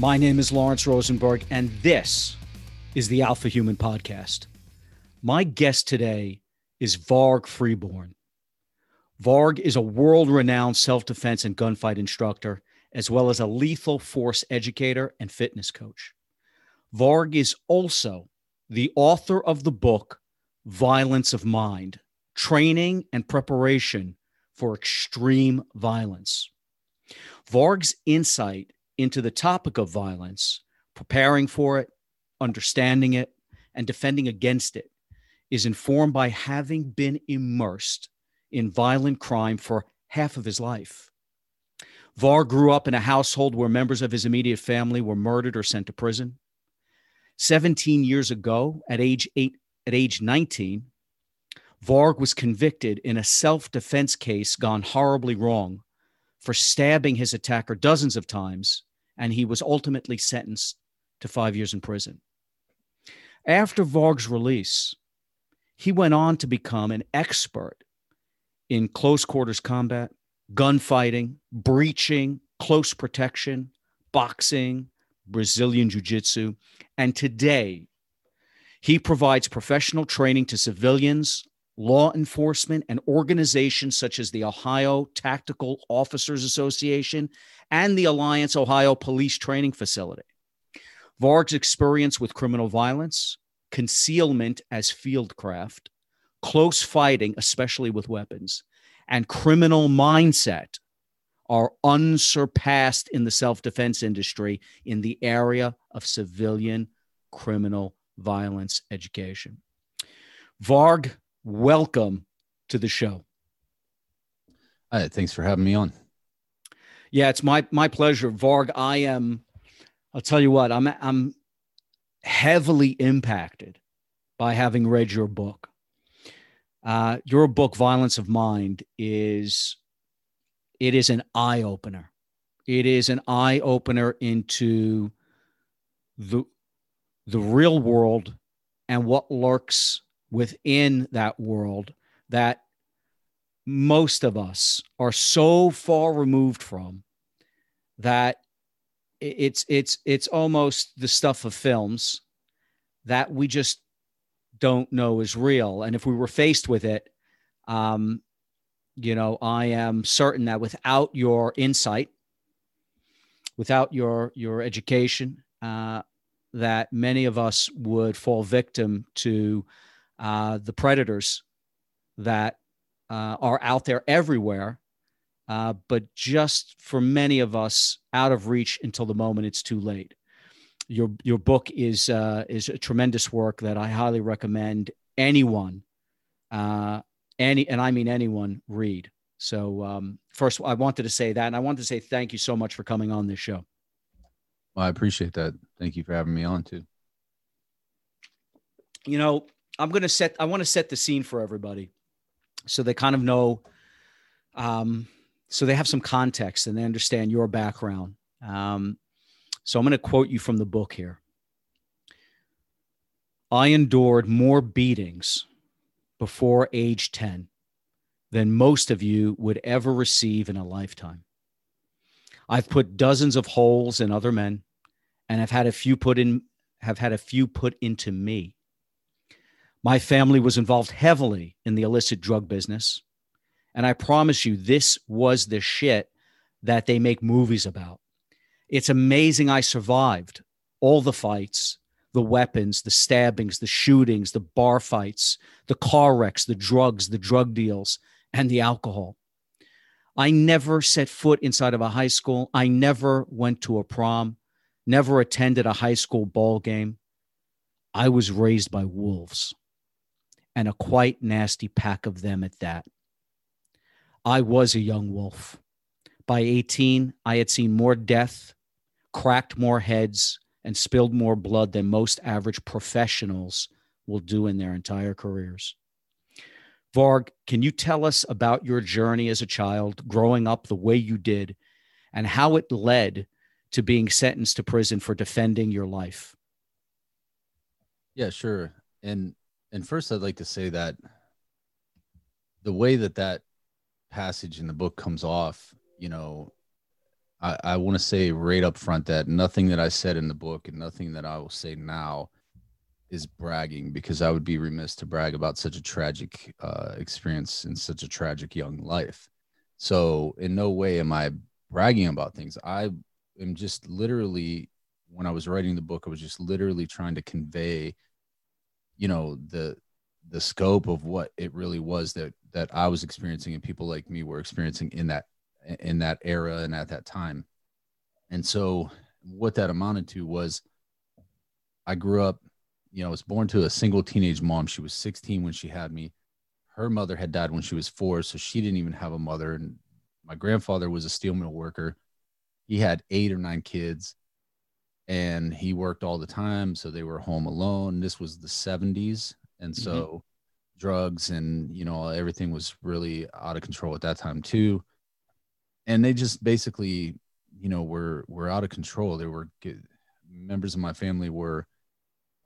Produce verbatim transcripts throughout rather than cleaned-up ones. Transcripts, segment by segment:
My name is Lawrence Rosenberg, and this is the Alpha Human Podcast. My guest today is Varg Freeborn. Varg is a world-renowned self-defense and gunfight instructor, as well as a lethal force educator and fitness coach. Varg is also the author of the book, Violence of Mind, Training and Preparation for Extreme Violence. Varg's insight into the topic of violence, preparing for it, understanding it, and defending against it is informed by having been immersed in violent crime for half of his life. Varg grew up in a household where members of his immediate family were murdered or sent to prison. seventeen years ago, at age eight, at age nineteen, Varg was convicted in a self-defense case gone horribly wrong for stabbing his attacker dozens of times, and he was ultimately sentenced to five years in prison. After Varg's release, he went on to become an expert in close quarters combat, gunfighting, breaching, close protection, boxing, Brazilian jiu-jitsu, and today he provides professional training to civilians, law enforcement, and organizations such as the Ohio Tactical Officers Association and the Alliance Ohio Police Training Facility. Varg's experience with criminal violence, concealment as fieldcraft, close fighting, especially with weapons, and criminal mindset are unsurpassed in the self-defense industry in the area of civilian criminal violence education. Varg, welcome to the show. Uh, thanks for having me on. Yeah, it's my my pleasure, Varg. I am. I'll tell you what. I'm I'm heavily impacted by having read your book. Uh, your book, Violence of Mind, is it is an eye opener. It is an eye opener into the the real world and what lurks within that world that most of us are so far removed from that it's it's it's almost the stuff of films that we just don't know is real. And if we were faced with it, um, you know, I am certain that without your insight, without your your education, uh, that many of us would fall victim to Uh, the predators that uh, are out there everywhere, uh, but just for many of us out of reach until the moment it's too late. Your your book is uh, is a tremendous work that I highly recommend anyone, uh, any and I mean anyone, read. So um, first, I wanted to say that, and I wanted to say thank you so much for coming on this show. Well, I appreciate that. Thank you for having me on too. You know, I'm going to set, I want to set the scene for everybody so they kind of know, um, so they have some context and they understand your background. Um, so I'm going to quote you from the book here. I endured more beatings before age ten than most of you would ever receive in a lifetime. I've put dozens of holes in other men and I've had a few put in, have had a few put into me. My family was involved heavily in the illicit drug business, and I promise you, this was the shit that they make movies about. It's amazing I survived all the fights, the weapons, the stabbings, the shootings, the bar fights, the car wrecks, the drugs, the drug deals, and the alcohol. I never set foot inside of a high school. I never went to a prom, never attended a high school ball game. I was raised by wolves, and a quite nasty pack of them at that. I was a young wolf. By eighteen, I had seen more death, cracked more heads, and spilled more blood than most average professionals will do in their entire careers. Varg, can you tell us about your journey as a child, growing up the way you did, and how it led to being sentenced to prison for defending your life? Yeah, sure. And And first, I'd like to say that the way that that passage in the book comes off, you know, I, I want to say right up front that nothing that I said in the book and nothing that I will say now is bragging, because I would be remiss to brag about such a tragic uh, experience and such a tragic young life. So in no way am I bragging about things. I am just literally, when I was writing the book, I was just literally trying to convey, you know, the the scope of what it really was that that I was experiencing and people like me were experiencing in that in that era and at that time. And so what that amounted to was I grew up, you know, I was born to a single teenage mom. She was sixteen when she had me. Her mother had died when she was four, so she didn't even have a mother. And my grandfather was a steel mill worker. He had eight or nine kids, and he worked all the time, so they were home alone. This was the seventies, and so mm-hmm. drugs and, you know, everything was really out of control at that time too. And they just basically, you know, were were out of control. They were members of my family were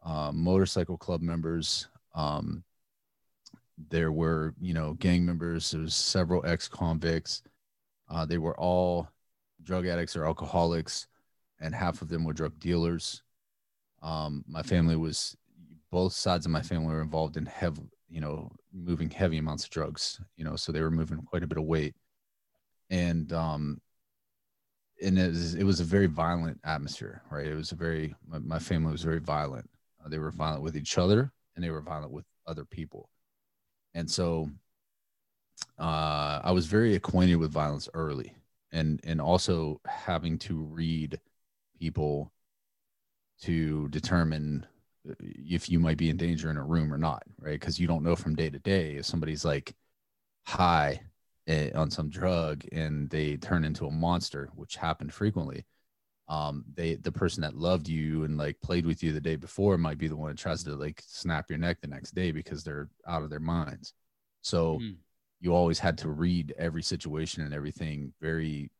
uh, motorcycle club members. Um, there were, you know, gang members. There was several ex-convicts. Uh, they were all drug addicts or alcoholics, and half of them were drug dealers. Um, my family was, both sides of my family were involved in heavy, you know, moving heavy amounts of drugs. You know, so they were moving quite a bit of weight. And, um, and it was, it was a very violent atmosphere, right? It was a very, my, my family was very violent. Uh, they were violent with each other, and they were violent with other people. And so, uh, I was very acquainted with violence early, and, and also having to read people to determine if you might be in danger in a room or not, right? 'Cause you don't know from day to day if somebody's like high on some drug and they turn into a monster, which happened frequently. Um, they, the person that loved you and like played with you the day before might be the one that tries to like snap your neck the next day because they're out of their minds. So mm. you always had to read every situation and everything very,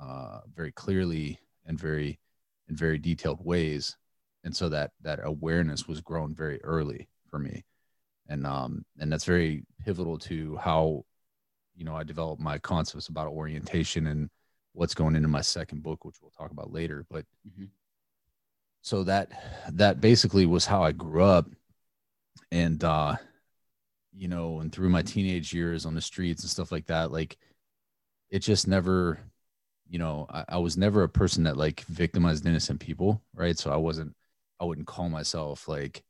uh, very clearly and very, in very detailed ways. And so that, that awareness was grown very early for me. And, um, and that's very pivotal to how, you know, I developed my concepts about orientation and what's going into my second book, which we'll talk about later. But mm-hmm. so that, that basically was how I grew up. And, uh, you know, and through my teenage years on the streets and stuff like that, like it just never, you know, I, I was never a person that like victimized innocent people. Right. So I wasn't, I wouldn't call myself like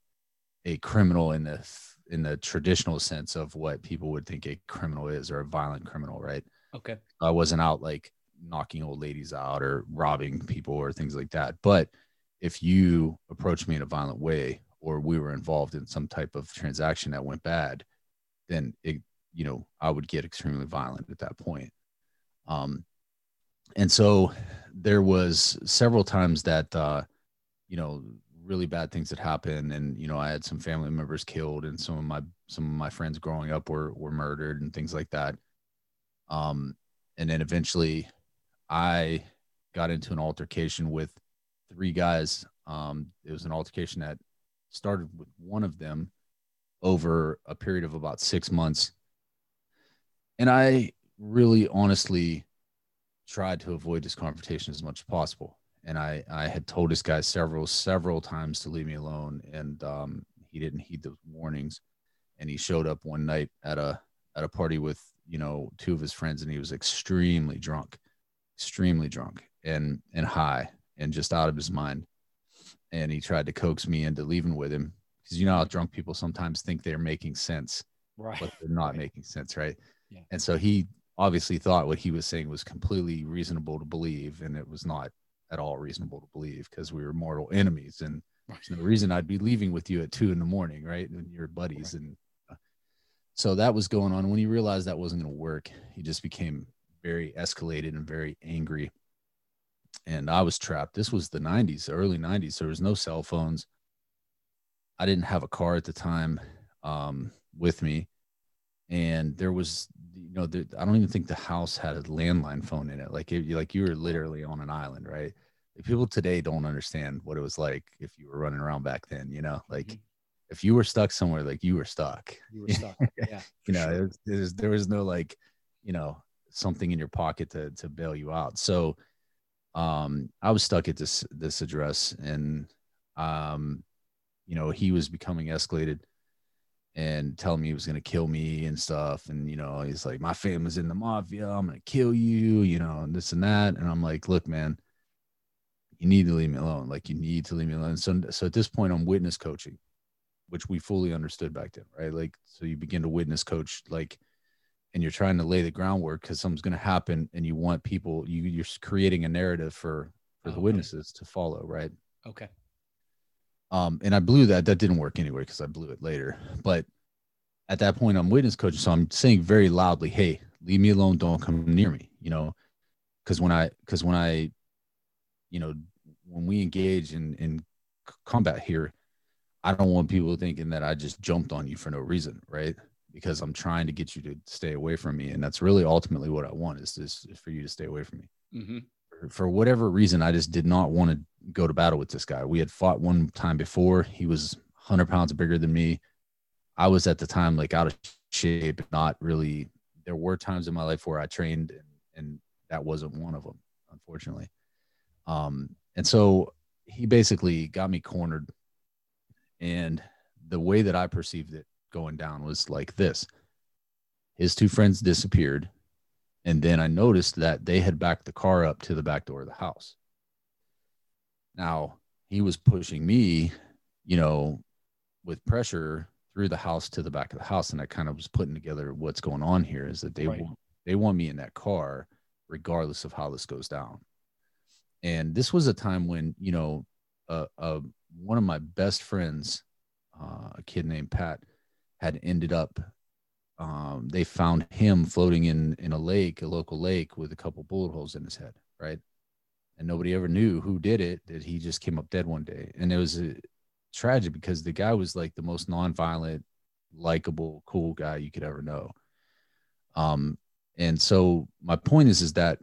a criminal in the in the traditional sense of what people would think a criminal is, or a violent criminal. Right. Okay. I wasn't out like knocking old ladies out or robbing people or things like that. But if you approached me in a violent way, or we were involved in some type of transaction that went bad, then it, you know, I would get extremely violent at that point. Um, and so there was several times that, uh, you know, really bad things that happened. And, you know, I had some family members killed, and some of my, some of my friends growing up were, were murdered and things like that. Um, and then eventually I got into an altercation with three guys. Um, it was an altercation that started with one of them over a period of about six months. And I really honestly tried to avoid this confrontation as much as possible. And I, I had told this guy several, several times to leave me alone. And um, he didn't heed those warnings. And he showed up one night at a, at a party with, you know, two of his friends, and he was extremely drunk, extremely drunk and, and high and just out of his mind. And he tried to coax me into leaving with him, because you know how drunk people sometimes think they're making sense, right? But they're not right. making sense. Right. Yeah. And so he obviously thought what he was saying was completely reasonable to believe. And it was not at all reasonable to believe, because we were mortal enemies, and there's no reason I'd be leaving with you at two in the morning, right? And your buddies. Right. And uh, so that was going on. When he realized that wasn't going to work, he just became very escalated and very angry. And I was trapped. This was the nineties, the early nineties. There was no cell phones. I didn't have a car at the time um, with me. And there was, you know, the, I don't even think the house had a landline phone in it. Like, it, like you were literally on an island, right? Like, people today don't understand what it was like if you were running around back then, you know, like mm-hmm. if you were stuck somewhere, like you were stuck, you were stuck. Yeah, you know, sure. it was, it was, there was no like, you know, something in your pocket to, to bail you out. So um, I was stuck at this, this address, and, um, you know, he was becoming escalated and telling me he was going to kill me and stuff. And, you know, he's like, my family's in the mafia, I'm going to kill you, you know, and this and that. And I'm like, look, man, you need to leave me alone. Like, you need to leave me alone. So, so at this point I'm witness coaching, which we fully understood back then, right? Like, so you begin to witness coach, like, and you're trying to lay the groundwork because something's going to happen, and you want people, you, you're creating a narrative for, for the witnesses to follow. Right. Okay. Um, and I blew that, that didn't work anyway, cause I blew it later. But at that point I'm witness coaching. So I'm saying very loudly, hey, leave me alone. Don't come near me. You know, cause when I, cause when I, you know, when we engage in, in combat here, I don't want people thinking that I just jumped on you for no reason, right? Because I'm trying to get you to stay away from me. And that's really ultimately what I want, is this, is for you to stay away from me. Mm-hmm. For, for whatever reason, I just did not want to go to battle with this guy. We had fought one time before. He was one hundred pounds bigger than me. I was at the time like out of shape, not really. There were times in my life where I trained, and, and that wasn't one of them, unfortunately. Um, and so he basically got me cornered. And the way that I perceived it going down was like this. His two friends disappeared. And then I noticed that they had backed the car up to the back door of the house. Now, he was pushing me, you know, with pressure through the house to the back of the house. And I kind of was putting together what's going on here, is that they, right. want, they want me in that car regardless of how this goes down. And this was a time when, you know, uh, uh, one of my best friends, uh, a kid named Pat, had ended up, um, they found him floating in, in a lake, a local lake, with a couple bullet holes in his head. Right. And nobody ever knew who did it, that he just came up dead one day. And it was uh, tragic because the guy was like the most nonviolent, likable, cool guy you could ever know. Um, and so my point is, is that,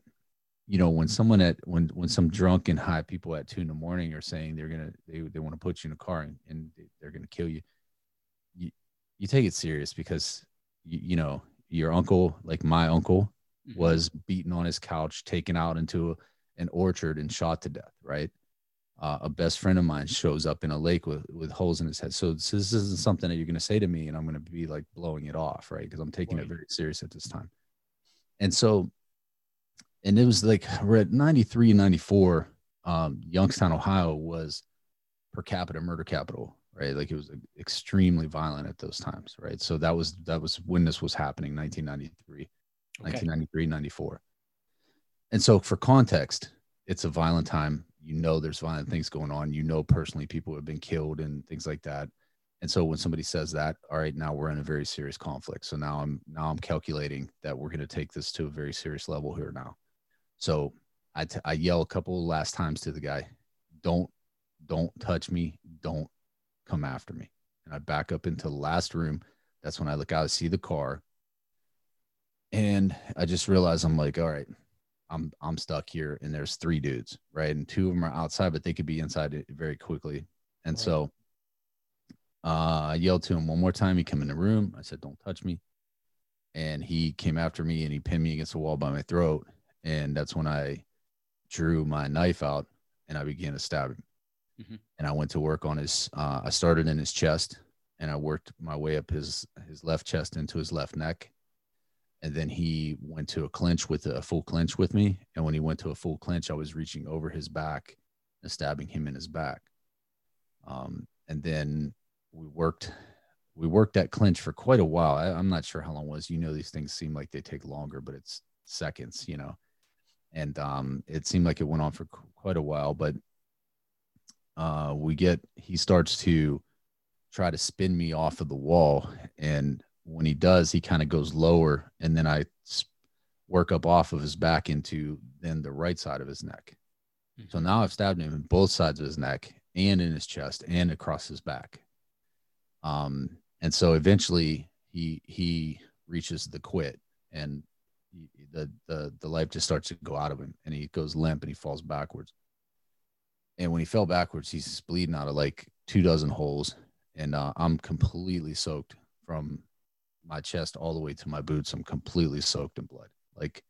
you know, when someone at, when, when some drunk and high people at two in the morning are saying they're going to, they, they want to put you in a car and, and they're going to kill you, you, you take it serious because, you, you know, your uncle, like my uncle, mm-hmm. was beaten on his couch, taken out into a, an orchard and shot to death. Right. Uh, a best friend of mine shows up in a lake with, with holes in his head. So this, this isn't something that you're going to say to me and I'm going to be like blowing it off. Right. Cause I'm taking right. it very serious at this time. And so, and it was like, we're at ninety-three and ninety-four, um, Youngstown, Ohio was per capita murder capital, right? Like, it was extremely violent at those times, right? So that was, that was when this was happening, nineteen ninety-three, okay. nineteen ninety-three, ninety-four. And so for context, it's a violent time. You know, there's violent things going on. You know, personally, people have been killed and things like that. And so when somebody says that, all right, now we're in a very serious conflict. So now I'm, now I'm calculating that we're going to take this to a very serious level here now. So I, t- I yell a couple of last times to the guy, don't, don't touch me. Don't come after me. And I back up into the last room. That's when I look out, I see the car. And I just realize, I'm like, all right, I'm, I'm stuck here. And there's three dudes, right? And two of them are outside, but they could be inside it very quickly. And right. so uh, I yelled to him one more time. He came in the room. I said, don't touch me. And he came after me and he pinned me against the wall by my throat. And that's when I drew my knife out and I began to stab him. Mm-hmm. And I went to work on his, uh, I started in his chest and I worked my way up his, his left chest into his left neck. And then he went to a clinch with a full clinch with me. And when he went to a full clinch, I was reaching over his back and stabbing him in his back. Um, and then we worked, we worked that clinch for quite a while. I, I'm not sure how long it was. You know, these things seem like they take longer, but it's seconds, you know. And um, it seemed like it went on for qu- quite a while, but uh, we get, he starts to try to spin me off of the wall. And when he does, he kind of goes lower. And then I sp- work up off of his back into then the right side of his neck. Mm-hmm. So now I've stabbed him in both sides of his neck and in his chest and across his back. Um, and so eventually he, he reaches the quit, and the, the, the life just starts to go out of him, and he goes limp and he falls backwards. And when he fell backwards, he's bleeding out of like two dozen holes. And uh, I'm completely soaked from my chest all the way to my boots. I'm completely soaked in blood, like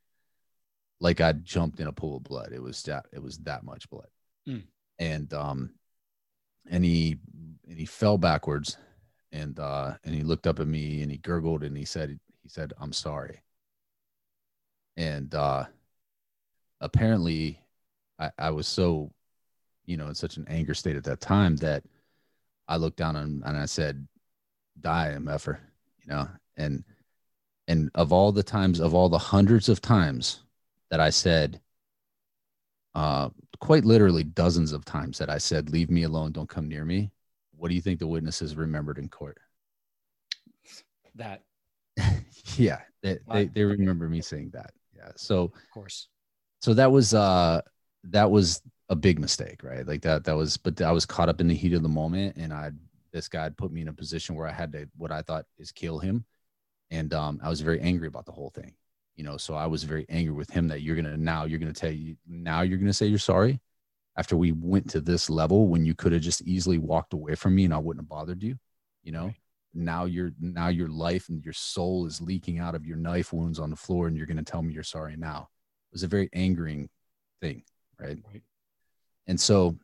like I jumped in a pool of blood. It was that, it was that much blood. Mm. And, um, and he, and he fell backwards and, uh, and he looked up at me and he gurgled and he said, he said, "I'm sorry." And, uh, apparently I, I was so, you know, in such an anger state at that time that I looked down and, and I said, "Die, mf'er," you know, and, and of all the times, of all the hundreds of times that I said, uh, quite literally dozens of times that I said, "Leave me alone, don't come near me," what do you think the witnesses remembered in court? That. Yeah. They, wow. they, they remember me saying that. Yeah. So, of course. So that was, uh, that was a big mistake, right? Like that, that was, but I was caught up in the heat of the moment, and I, this guy had put me in a position where I had to, what I thought is kill him. And, um, I was very angry about the whole thing, you know? So I was very angry with him that you're going to, now you're going to tell you, now you're going to say you're sorry after we went to this level when you could have just easily walked away from me and I wouldn't have bothered you, you know? Right. Now you're, now your life and your soul is leaking out of your knife wounds on the floor, and you're going to tell me you're sorry now. It was a very angering thing. Right. Right. And so,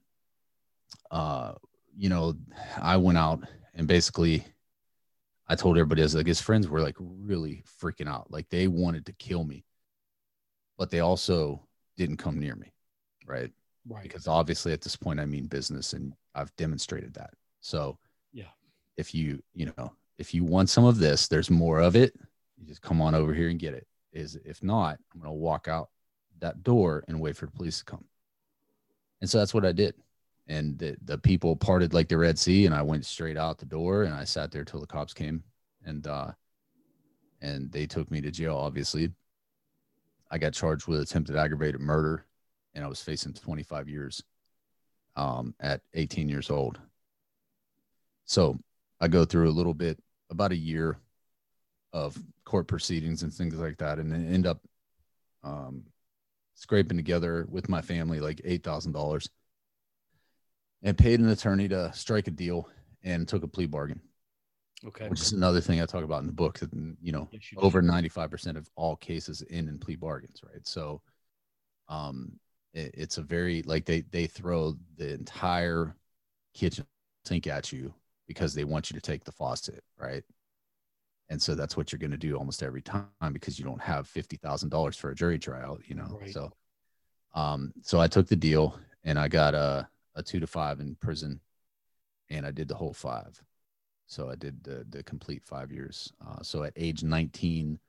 uh, you know, I went out and basically I told everybody, I was like, his friends were like really freaking out. Like they wanted to kill me, but they also didn't come near me. Right. Right. Because obviously at this point, I mean business, and I've demonstrated that. So yeah, if you, you know, if you want some of this, there's more of it. You just come on over here and get it. Is if not, I'm going to walk out that door and wait for the police to come. And so that's what I did. And the, the people parted like the Red Sea, and I went straight out the door, and I sat there till the cops came, and, uh, and they took me to jail. Obviously I got charged with attempted aggravated murder, and I was facing twenty-five years, um, at eighteen years old. So I go through a little bit, about a year of court proceedings and things like that. And then end up, um, scraping together with my family like eight thousand dollars, and paid an attorney to strike a deal, and took a plea bargain. Okay. Which is another thing I talk about in the book, that, you know, yes, you over do. ninety-five percent of all cases end in plea bargains. Right. So, um, it, it's a very, like they, they throw the entire kitchen sink at you because they want you to take the faucet. Right. And so that's what you're going to do almost every time, because you don't have fifty thousand dollars for a jury trial, you know? Right. So, um, so I took the deal, and I got a, a two to five in prison, and I did the whole five. So I did the, the complete five years. Uh, so at age nineteen,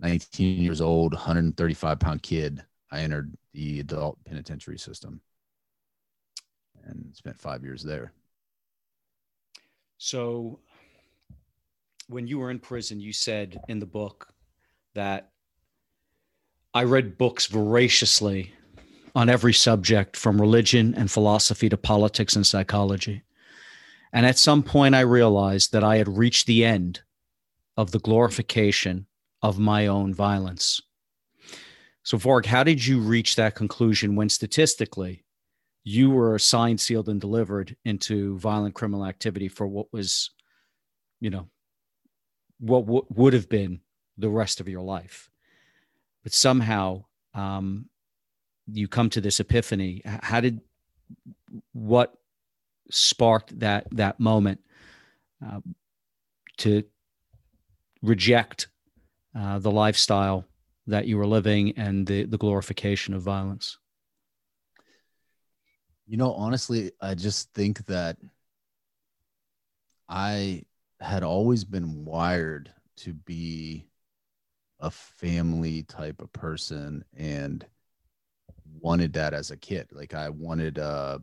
nineteen years old, one hundred thirty-five pound kid, I entered the adult penitentiary system and spent five years there. So, when you were in prison, you said in the book that I read books voraciously on every subject, from religion and philosophy to politics and psychology. And at some point I realized that I had reached the end of the glorification of my own violence. So Varg, how did you reach that conclusion when statistically you were signed, sealed, and delivered into violent criminal activity for what was, you know, what w- would have been the rest of your life? But somehow um, you come to this epiphany. How did, what sparked that, that moment uh, to reject uh, the lifestyle that you were living and the, the glorification of violence? You know, honestly, I just think that I had always been wired to be a family type of person, and wanted that as a kid. Like I wanted a,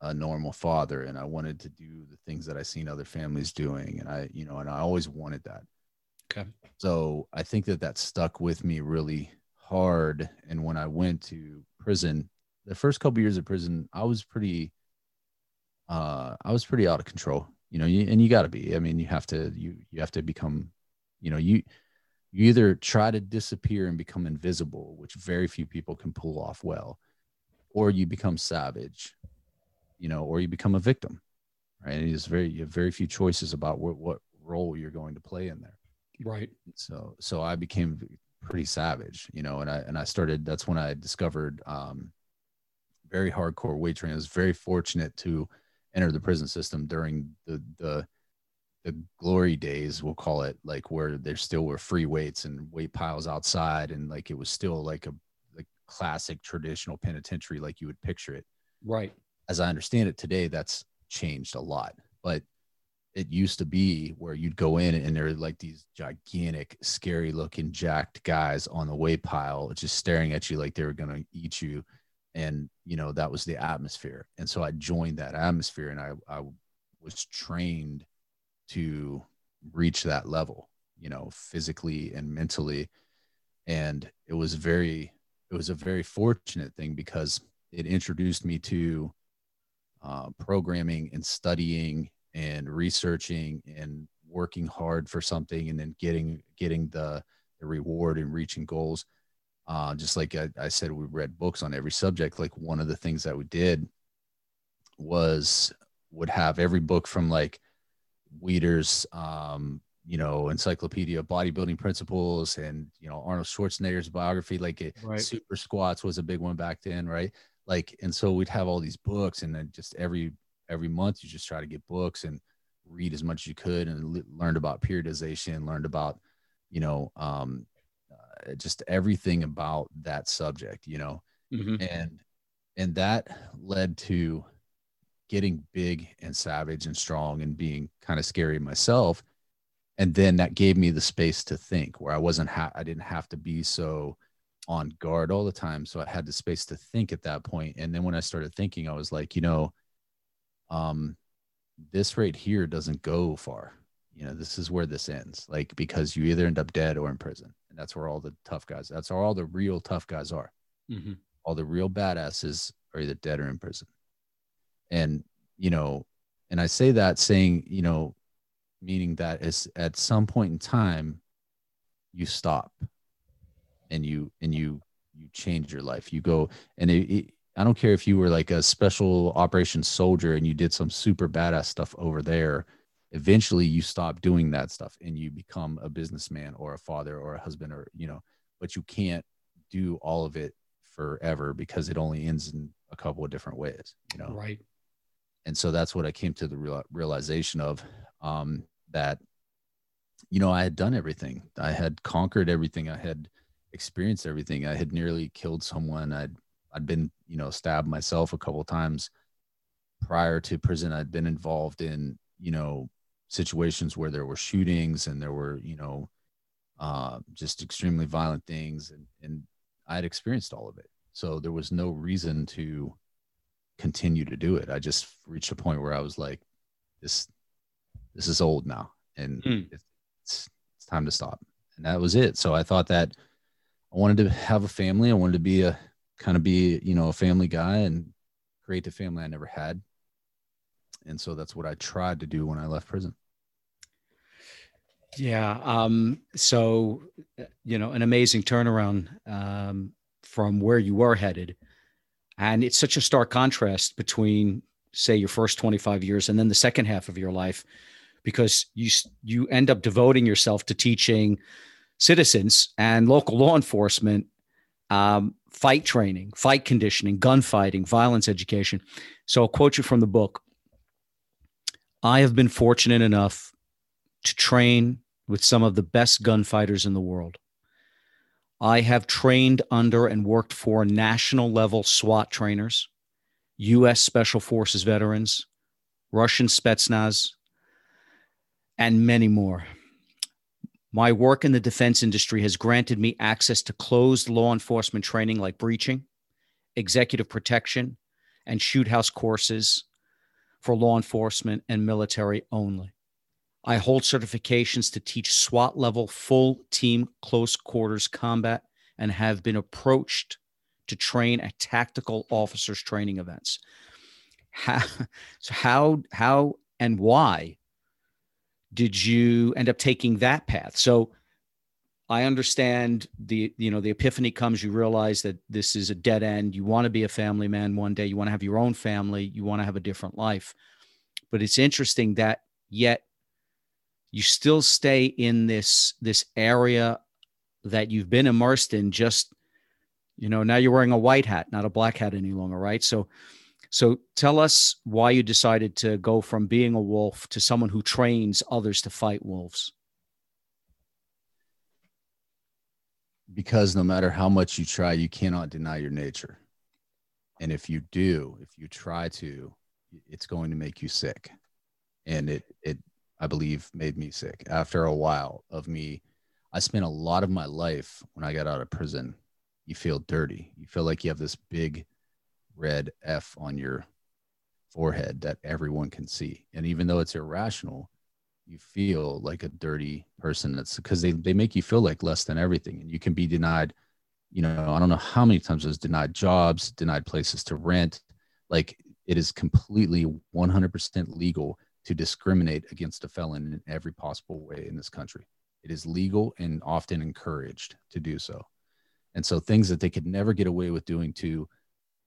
a normal father, and I wanted to do the things that I seen other families doing. And I, you know, and I always wanted that. Okay. So I think that that stuck with me really hard. And when I went to prison, the first couple of years of prison, I was pretty, uh, I was pretty out of control. You know, you, and you gotta be, I mean, you have to, you, you have to become, you know, you, you either try to disappear and become invisible, which very few people can pull off well, or you become savage, you know, or you become a victim, right? And it's very, you have very few choices about what, what role you're going to play in there. Right. So, so I became pretty savage, you know, and I, and I started, that's when I discovered um, very hardcore weight training. I was very fortunate to enter the prison system during the, the, the glory days, we'll call it, like where there still were free weights and weight piles outside. And like, it was still like a like classic traditional penitentiary, like you would picture it. Right. As I understand it today, that's changed a lot, but it used to be where you'd go in and there were like these gigantic, scary looking jacked guys on the weight pile, just staring at you like they were going to eat you. And, you know, that was the atmosphere. And so I joined that atmosphere and I, I was trained to reach that level, you know, physically and mentally. And it was very, it was a very fortunate thing because it introduced me to uh, programming and studying and researching and working hard for something and then getting getting the, the reward and reaching goals. Uh, just like I, I said, we read books on every subject. Like one of the things that we did was would have every book from like Weider's, um, you know, Encyclopedia of Bodybuilding Principles and, you know, Arnold Schwarzenegger's biography, like it, right. Super Squats was a big one back then, right? Like, and so we'd have all these books and then just every Every month you just try to get books and read as much as you could and le- learned about periodization, learned about, you know, um, uh, just everything about that subject, you know, mm-hmm. and, and that led to getting big and savage and strong and being kind of scary myself. And then that gave me the space to think where I wasn't, ha- I didn't have to be so on guard all the time. So I had the space to think at that point. And then when I started thinking, I was like, you know, um, this right here doesn't go far. You know, this is where this ends, like, because you either end up dead or in prison. And that's where all the tough guys, that's where all the real tough guys are. Mm-hmm. All the real badasses are either dead or in prison. And, you know, and I say that saying, you know, meaning that is at some point in time, you stop and you, and you, you change your life. You go and it, it I don't care if you were like a special operations soldier and you did some super badass stuff over there. Eventually you stop doing that stuff and you become a businessman or a father or a husband or, you know, but you can't do all of it forever because it only ends in a couple of different ways, you know? Right. And so that's what I came to the real, realization of, um, that, you know, I had done everything. I had conquered everything. I had experienced everything. I had nearly killed someone. I'd, I'd been, you know, stabbed myself a couple of times prior to prison. I'd been involved in, you know, situations where there were shootings and there were, you know, uh, just extremely violent things. And, and I had experienced all of it. So there was no reason to continue to do it. I just reached a point where I was like, this, this is old now and mm. it's, it's time to stop. And that was it. So I thought that I wanted to have a family. I wanted to be a, kind of be, you know, a family guy and create the family I never had. And so that's what I tried to do when I left prison. Yeah. Um, so, you know, an amazing turnaround um, from where you were headed. And it's such a stark contrast between, say, your first twenty-five years and then the second half of your life, because you, you end up devoting yourself to teaching citizens and local law enforcement Um, fight training, fight conditioning, gunfighting, violence education. So I'll quote you from the book. I have been fortunate enough to train with some of the best gunfighters in the world. I have trained under and worked for national level SWAT trainers, U S Special Forces veterans, Russian Spetsnaz, and many more. My work in the defense industry has granted me access to closed law enforcement training like breaching, executive protection, and shoot house courses for law enforcement and military only. I hold certifications to teach SWAT level full team close quarters combat and have been approached to train at tactical officers training events. How, so how, how and why did you end up taking that path? So I understand the, you know, the epiphany comes, you realize that this is a dead end. You want to be a family man one day. You want to have your own family. You want to have a different life. But it's interesting that yet you still stay in this, this area that you've been immersed in just, you know, now you're wearing a white hat, not a black hat any longer, right? So, so tell us why you decided to go from being a wolf to someone who trains others to fight wolves. Because no matter how much you try, you cannot deny your nature. And if you do, if you try to, it's going to make you sick. And it, it, I believe, made me sick after a while of me. I spent a lot of my life when I got out of prison. You feel dirty. You feel like you have this big red F on your forehead that everyone can see. And even though it's irrational, you feel like a dirty person. That's because they, they make you feel like less than everything. And you can be denied, you know, I don't know how many times I was denied jobs, denied places to rent. Like, it is completely one hundred percent legal to discriminate against a felon in every possible way in this country. It is legal and often encouraged to do so. And so things that they could never get away with doing to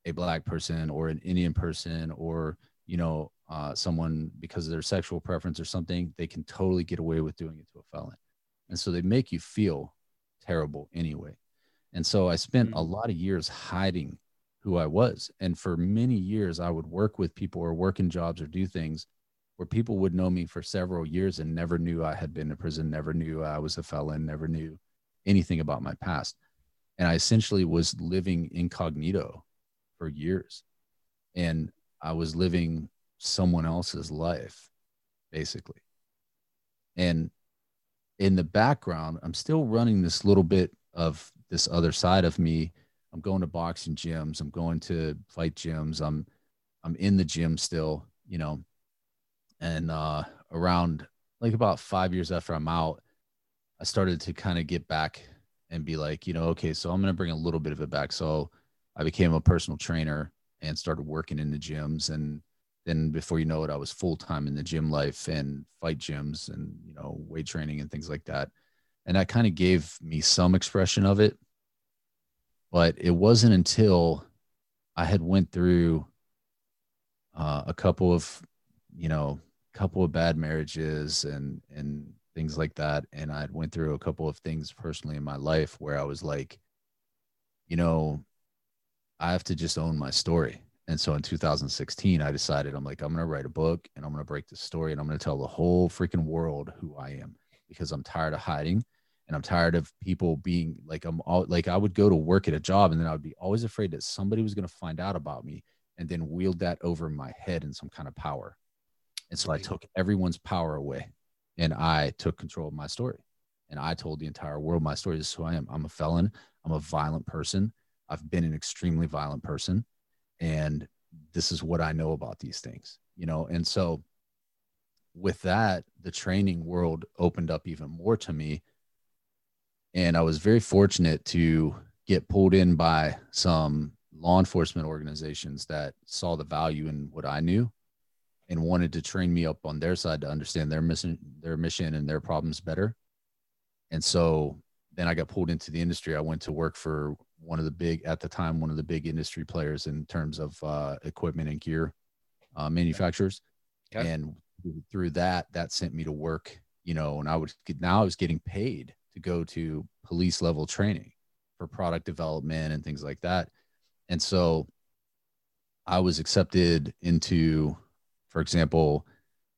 a black person or an Indian person or, you know, uh, someone because of their sexual preference or something, they can totally get away with doing it to a felon. And so they make you feel terrible anyway. And so I spent mm-hmm. a lot of years hiding who I was. And for many years, I would work with people or work in jobs or do things where people would know me for several years and never knew I had been to prison, never knew I was a felon, never knew anything about my past. And I essentially was living incognito for years. And I was living someone else's life, basically. And in the background, I'm still running this little bit of this other side of me. I'm going to boxing gyms. I'm going to fight gyms. I'm, I'm in the gym still, you know. And uh, around like about five years after I'm out, I started to kind of get back and be like, you know, okay, so I'm going to bring a little bit of it back. So I became a personal trainer and started working in the gyms. And then before you know it, I was full-time in the gym life and fight gyms and, you know, weight training and things like that. And that kind of gave me some expression of it. But it wasn't until I had went through uh, a couple of, you know, couple of bad marriages and, and things like that. And I went through a couple of things personally in my life where I was like, you know, I have to just own my story. And so in two thousand sixteen, I decided, I'm like, I'm going to write a book and I'm going to break this story and I'm going to tell the whole freaking world who I am, because I'm tired of hiding and I'm tired of people being like, I'm all like, I would go to work at a job and then I would be always afraid that somebody was going to find out about me and then wield that over my head in some kind of power. And so I took everyone's power away and I took control of my story. And I told the entire world my story. This is who I am. I'm a felon. I'm a violent person. I've been an extremely violent person. And this is what I know about these things, you know? And so with that, the training world opened up even more to me. And I was very fortunate to get pulled in by some law enforcement organizations that saw the value in what I knew and wanted to train me up on their side to understand their mission, their mission and their problems better. And so then I got pulled into the industry. I went to work for one of the big, at the time, one of the big industry players in terms of uh, equipment and gear uh, manufacturers. Okay. And through that, that sent me to work, you know, and I would get, now I was getting paid to go to police level training for product development and things like that. And so I was accepted into, for example,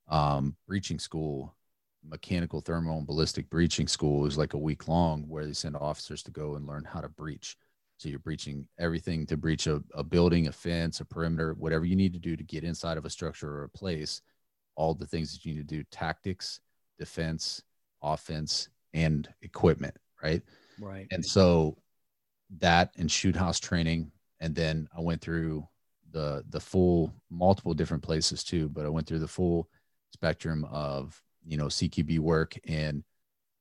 um, breaching school, mechanical, thermal, and ballistic breaching school is like a week long where they send officers to go and learn how to breach. So you're breaching everything to breach a, a building, a fence, a perimeter, whatever you need to do to get inside of a structure or a place, all the things that you need to do, tactics, defense, offense, and equipment, right? Right. And so that and shoot house training. And then I went through the the full multiple different places too, but I went through the full spectrum of, you know, C Q B work and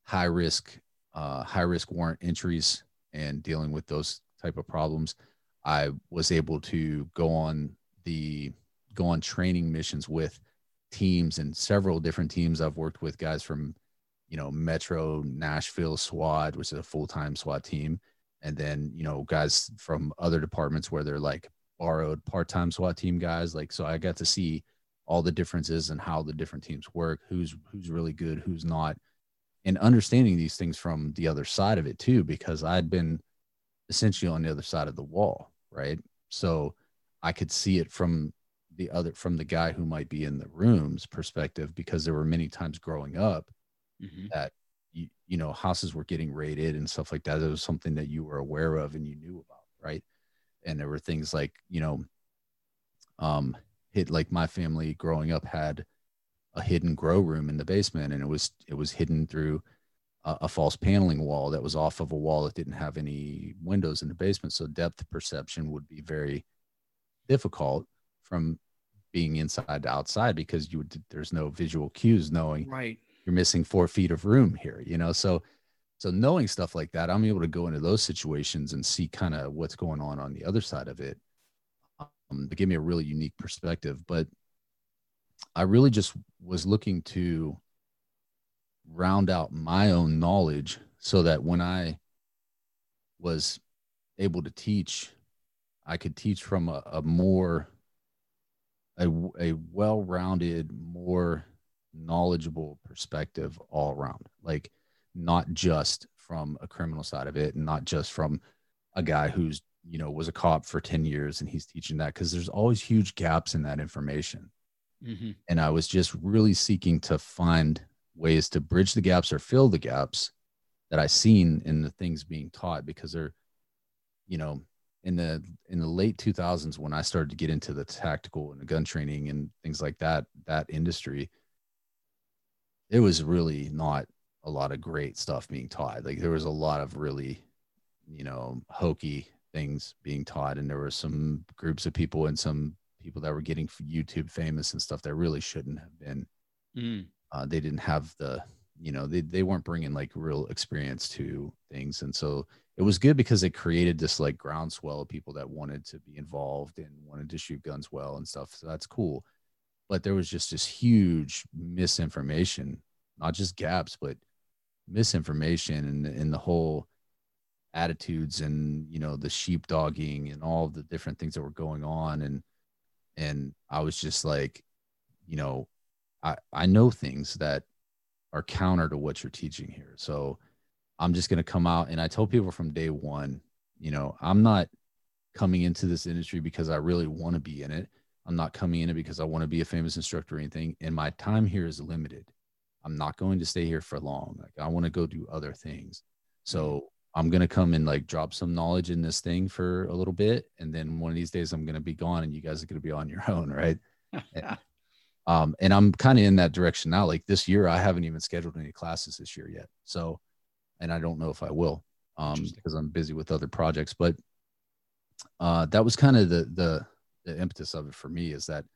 high risk, uh, high risk warrant entries and dealing with those type of problems. I was able to go on the, go on training missions with teams and several different teams. I've worked with guys from, you know, Metro, Nashville, SWAT, which is a full-time SWAT team. And then, you know, guys from other departments where they're like, borrowed part-time SWAT team guys. Like, so I got to see all the differences and how the different teams work, who's, who's really good, who's not. and understanding these things from the other side of it too, because I'd been essentially on the other side of the wall, right? So I could see it from the other, from the guy who might be in the room's perspective, because there were many times growing up mm-hmm. that, you, you know, houses were getting raided and stuff like that. It was something that you were aware of and you knew about, right? And there were things like, you know, um, hit like my family growing up had a hidden grow room in the basement, and it was, it was hidden through a, a false paneling wall that was off of a wall that didn't have any windows in the basement. So depth perception would be very difficult from being inside to outside, because you would, there's no visual cues knowing right. you're missing four feet of room here, you know? So, so knowing stuff like that, I'm able to go into those situations and see kind of what's going on on the other side of it. Um, to give me a really unique perspective, but I really just was looking to round out my own knowledge so that when I was able to teach, I could teach from a, a more, a, a well-rounded, more knowledgeable perspective all around, like not just from a criminal side of it, and not just from a guy who's, you know, was a cop for ten years and he's teaching that, because there's always huge gaps in that information. Mm-hmm. And I was just really seeking to find ways to bridge the gaps or fill the gaps that I seen in the things being taught, because they're, you know, in the, in the late two thousands, when I started to get into the tactical and the gun training and things like that, that industry, there was really not a lot of great stuff being taught. Like there was a lot of really, you know, hokey things being taught. And there were some groups of people and some people that were getting YouTube famous and stuff that really shouldn't have been. Mm. Uh, they didn't have the, you know, they, they weren't bringing like real experience to things. And so it was good because it created this like groundswell of people that wanted to be involved and wanted to shoot guns well and stuff. So that's cool. But there was just this huge misinformation, not just gaps, but misinformation and in, in the whole attitudes and, you know, the sheepdogging and all the different things that were going on. And And I was just like, you know, I, I know things that are counter to what you're teaching here. So I'm just going to come out. And I told people from day one, you know, I'm not coming into this industry because I really want to be in it. I'm not coming in it because I want to be a famous instructor or anything. And my time here is limited. I'm not going to stay here for long. Like I want to go do other things. So I'm going to come and like drop some knowledge in this thing for a little bit. And then one of these days I'm going to be gone and you guys are going to be on your own. Right. and, um, and I'm kind of in that direction now. Like this year, I haven't even scheduled any classes this year yet. So, and I don't know if I will, um, because I'm busy with other projects, but, uh, that was kind of the, the, the impetus of it for me, is that,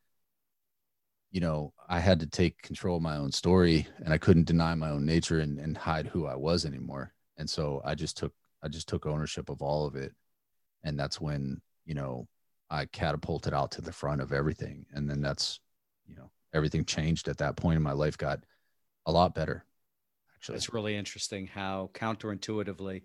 you know, I had to take control of my own story and I couldn't deny my own nature and, and hide who I was anymore. And so I just took, I just took ownership of all of it. And that's when, you know, I catapulted out to the front of everything. And then that's, you know, everything changed at that point in my life, got a lot better. Actually, it's really interesting how counterintuitively,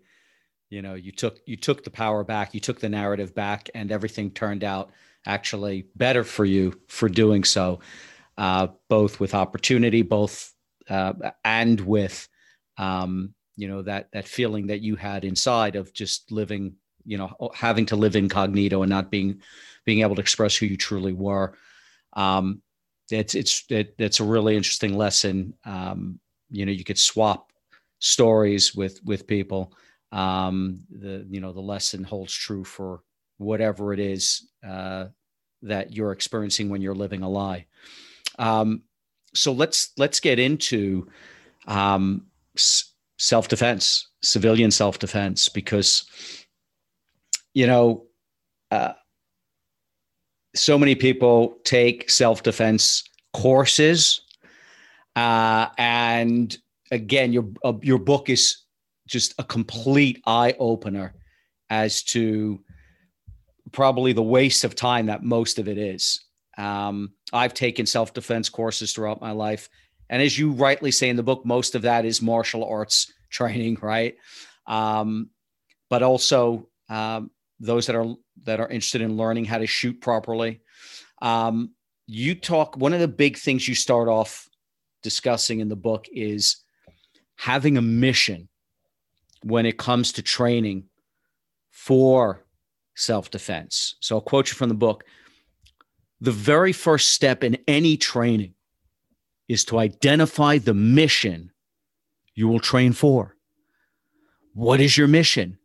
you know, you took, you took the power back, you took the narrative back, and everything turned out actually better for you for doing so, uh, both with opportunity, both, uh, and with, um, you know, that, that feeling that you had inside of just living, you know, having to live incognito and not being, being able to express who you truly were. Um, it's, it's, it, it's a really interesting lesson. Um, you know, you could swap stories with, with people. Um, the, you know, the lesson holds true for whatever it is, uh, that you're experiencing when you're living a lie. Um, so let's, let's get into, um, s- self-defense, civilian self-defense, because, you know, uh, so many people take self-defense courses. Uh, and again, your, uh, your book is just a complete eye opener as to probably the waste of time that most of it is. Um, I've taken self-defense courses throughout my life. And as you rightly say in the book, most of that is martial arts training, right? Um, but also um, those that are that are interested in learning how to shoot properly. Um, you talk, one of the big things you start off discussing in the book is having a mission when it comes to training for self-defense. So I'll quote you from the book. The very first step in any training is to identify the mission you will train for. What is your mission?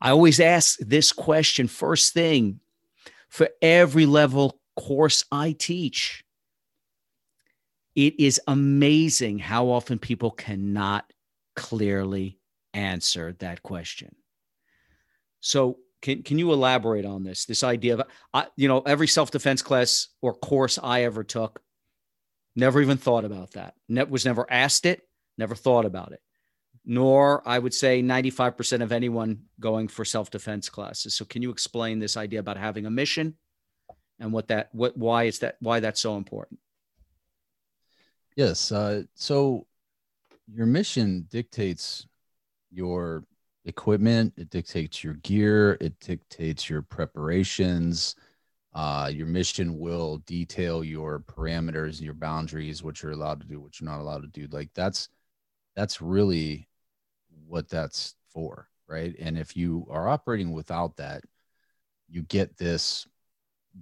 I always ask this question first thing for every level course I teach. It is amazing how often people cannot clearly answer that question. So can can you elaborate on this, this idea of, I, you know, every self-defense class or course I ever took, never even thought about that. Ne- was never asked it, never thought about it. Nor, I would say, ninety-five percent of anyone going for self-defense classes. So can you explain this idea about having a mission and what that, what, why it's that, why that's so important? Yes. Uh, so your mission dictates your equipment. It dictates your gear. It dictates your preparations. Uh, your mission will detail your parameters and your boundaries, what you're allowed to do, what you're not allowed to do. Like that's, that's really what that's for, right? And if you are operating without that, you get this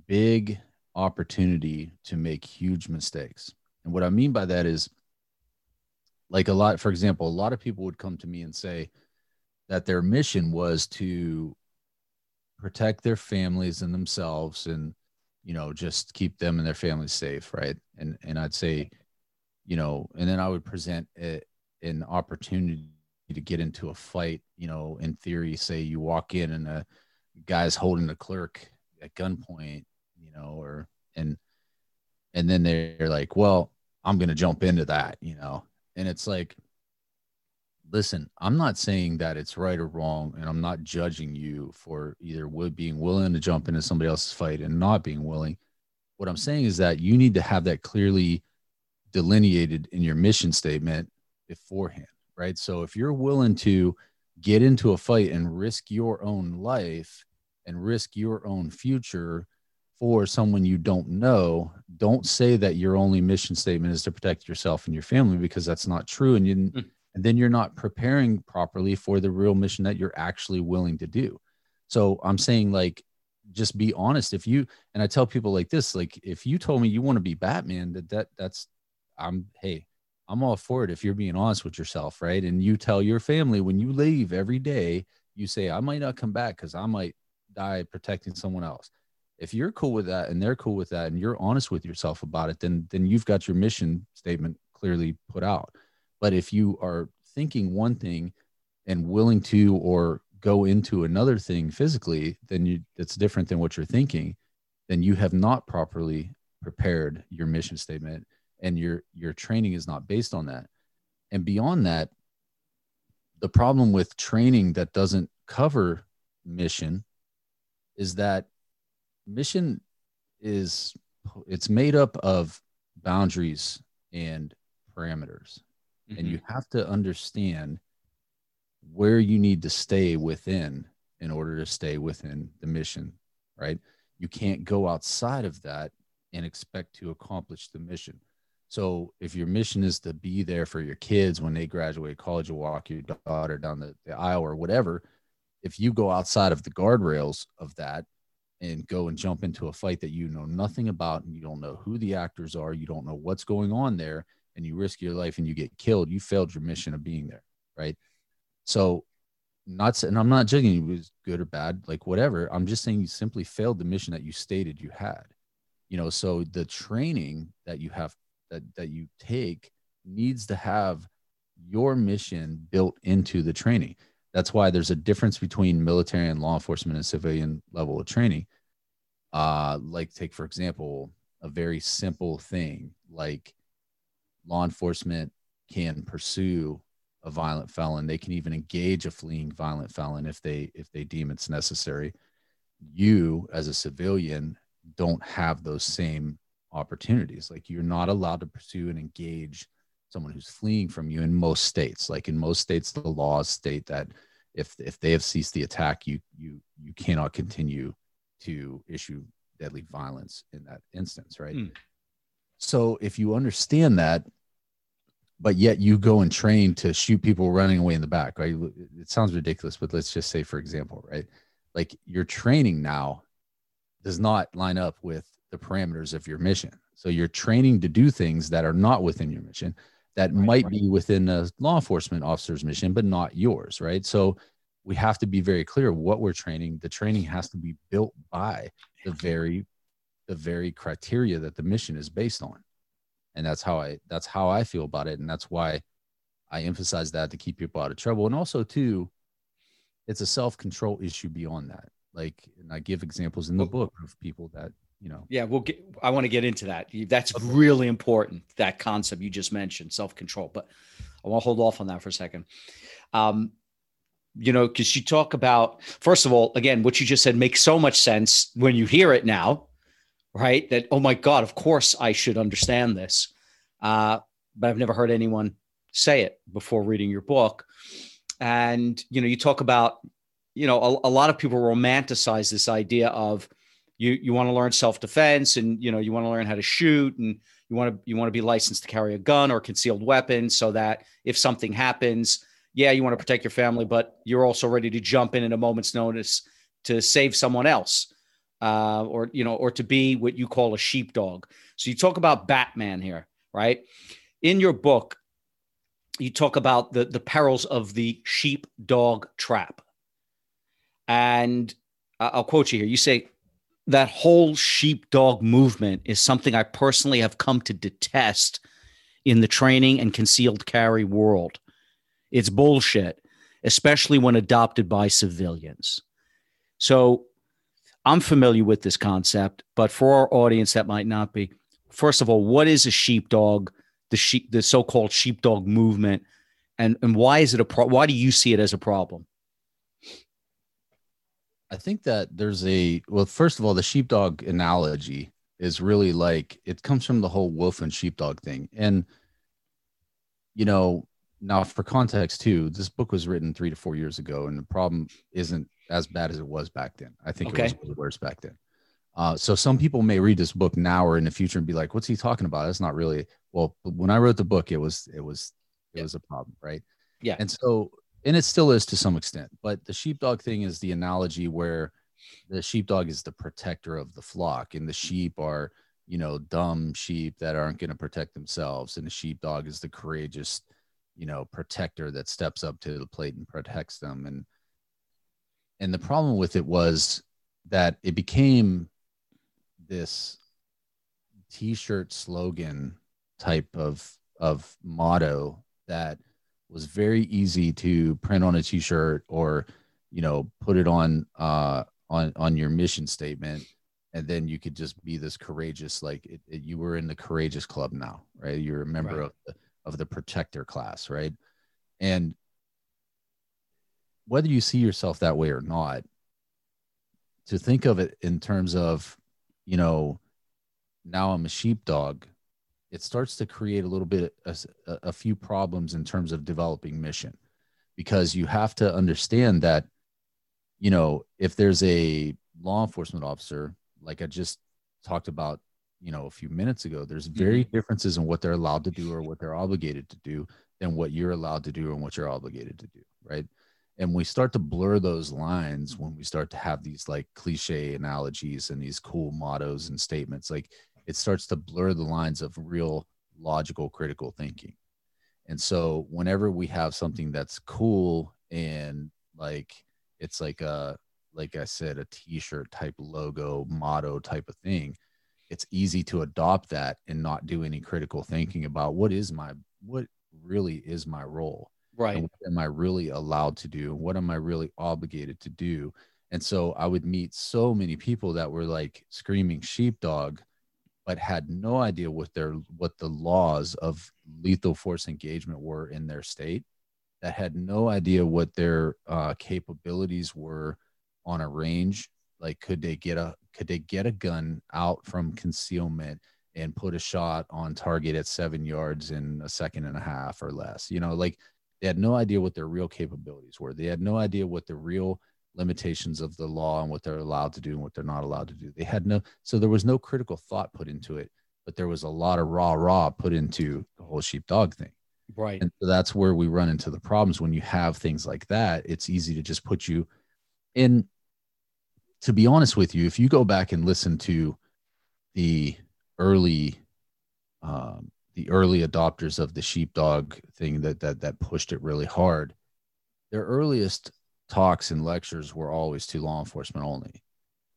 big opportunity to make huge mistakes. And what I mean by that is, like a lot, for example, a lot of people would come to me and say that their mission was to protect their families and themselves and, you know, just keep them and their families safe, right? And and I'd say, you know, and then I would present it, an opportunity to get into a fight, you know, in theory, say you walk in and a guy's holding a clerk at gunpoint, you know, or, and, and then they're like, well, I'm going to jump into that, you know? And it's like, listen, I'm not saying that it's right or wrong. And I'm not judging you for either would being willing to jump into somebody else's fight and not being willing. What I'm saying is that you need to have that clearly delineated in your mission statement beforehand, right? So if you're willing to get into a fight and risk your own life and risk your own future for someone you don't know, don't say that your only mission statement is to protect yourself and your family, because that's not true. And, you, mm. and then you're not preparing properly for the real mission that you're actually willing to do. So I'm saying, like, just be honest. If you, and I tell people like this, like, if you told me you want to be Batman, that, that that's, I'm, hey, I'm all for it if you're being honest with yourself, right? And you tell your family when you leave every day, you say, I might not come back because I might die protecting someone else. If you're cool with that and they're cool with that and you're honest with yourself about it, then then you've got your mission statement clearly put out. But if you are thinking one thing and willing to or go into another thing physically, then you, it's different than what you're thinking, then you have not properly prepared your mission statement. And your your training is not based on that. And beyond that, the problem with training that doesn't cover mission is that mission is, it's made up of boundaries and parameters. Mm-hmm. And you have to understand where you need to stay within in order to stay within the mission, right? You can't go outside of that and expect to accomplish the mission. So if your mission is to be there for your kids when they graduate college or walk your daughter down the, the aisle or whatever, if you go outside of the guardrails of that and go and jump into a fight that you know nothing about and you don't know who the actors are, you don't know what's going on there, and you risk your life and you get killed, you failed your mission of being there, right? So not, and I'm not judging you was good or bad, like whatever. I'm just saying you simply failed the mission that you stated you had. You know, so the training that you have That, that you take needs to have your mission built into the training. That's why there's a difference between military and law enforcement and civilian level of training. Uh, like take, for example, a very simple thing like law enforcement can pursue a violent felon. They can even engage a fleeing violent felon if they, if they deem it's necessary. You as a civilian don't have those same opportunities. Like you're not allowed to pursue and engage someone who's fleeing from you in most states. Like in most states, the laws state that if if they have ceased the attack, you you you cannot continue to issue deadly violence in that instance, right? Mm. So if you understand that, but yet you go and train to shoot people running away in the back, right? It sounds ridiculous, but let's just say, for example, right? Like your training now does not line up with the parameters of your mission. So you're training to do things that are not within your mission, that right, might right. be within a law enforcement officer's mission, but not yours, right? So we have to be very clear what we're training. The training has to be built by the very, the very criteria that the mission is based on. And that's how I, that's how I feel about it. And that's why I emphasize that, to keep people out of trouble. And also too, it's a self-control issue beyond that. Like, and I give examples in the book of people that, you know. Yeah, we'll get, I want to get into that. That's okay. Really important, that concept you just mentioned, self-control. But I want to hold off on that for a second. Um, you know, because you talk about, first of all, again, what you just said makes so much sense when you hear it now, right? That, oh my God, of course I should understand this. Uh, but I've never heard anyone say it before reading your book. And, you know, you talk about, you know, a, a lot of people romanticize this idea of you, you want to learn self-defense, and, you know, you want to learn how to shoot, and you want to, you want to be licensed to carry a gun or concealed weapon so that if something happens, yeah, you want to protect your family, but you're also ready to jump in at a moment's notice to save someone else, uh, or, you know, or to be what you call a sheepdog. So you talk about Batman here, right? In your book, you talk about the, the perils of the sheepdog trap. And I'll quote you here. You say, that whole sheepdog movement is something I personally have come to detest in the training and concealed carry world. It's bullshit, especially when adopted by civilians. So I'm familiar with this concept, but for our audience that might not be, first of all, what is a sheepdog, the sheep, the so-called sheepdog movement, and, and why is it a pro- why do you see it as a problem? I think that there's a, well, first of all, the sheepdog analogy is really like, it comes from the whole wolf and sheepdog thing. And, you know, now, for context, too, this book was written three to four years ago, and the problem isn't as bad as it was back then. I think okay. It was worse back then. Uh, so some people may read this book now or in the future and be like, what's he talking about? That's not really – well, when I wrote the book, it was it was, it was was a problem, right? Yeah. And so – and it still is to some extent. But the sheepdog thing is the analogy where the sheepdog is the protector of the flock, and the sheep are, you know, dumb sheep that aren't going to protect themselves, and the sheepdog is the courageous – you know, protector that steps up to the plate and protects them. And, and the problem with it was that it became this t-shirt slogan type of, of motto that was very easy to print on a t-shirt or, you know, put it on, uh, on, on your mission statement. And then you could just be this courageous, like it, it, you were in the courageous club now, right? You're a member right. of the, of the protector class, right? And whether you see yourself that way or not, to think of it in terms of, you know, now I'm a sheepdog, it starts to create a little bit, a, a few problems in terms of developing mission, because you have to understand that, you know, if there's a law enforcement officer, like I just talked about, you know, a few minutes ago, there's very differences in what they're allowed to do or what they're obligated to do than what you're allowed to do and what you're obligated to do, right? And we start to blur those lines when we start to have these like cliche analogies and these cool mottos and statements. Like it starts to blur the lines of real logical critical thinking. And so whenever we have something that's cool and like it's like a, like I said, a t-shirt type logo motto type of thing, it's easy to adopt that and not do any critical thinking about what is my, what really is my role, right? And what am I really allowed to do? What am I really obligated to do? And so I would meet so many people that were like screaming sheepdog, but had no idea what their, what the laws of lethal force engagement were in their state, that had no idea what their uh, capabilities were on a range. Like, could they get a, could they get a gun out from concealment and put a shot on target at seven yards in a second and a half or less? You know, like they had no idea what their real capabilities were. They had no idea what the real limitations of the law and what they're allowed to do and what they're not allowed to do. They had no, so there was no critical thought put into it, but there was a lot of rah rah put into the whole sheepdog thing. Right. And so that's where we run into the problems. When you have things like that, it's easy to just put you in. To be honest with you, if you go back and listen to the early, um, the early adopters of the sheepdog thing that, that, that pushed it really hard, their earliest talks and lectures were always to law enforcement only.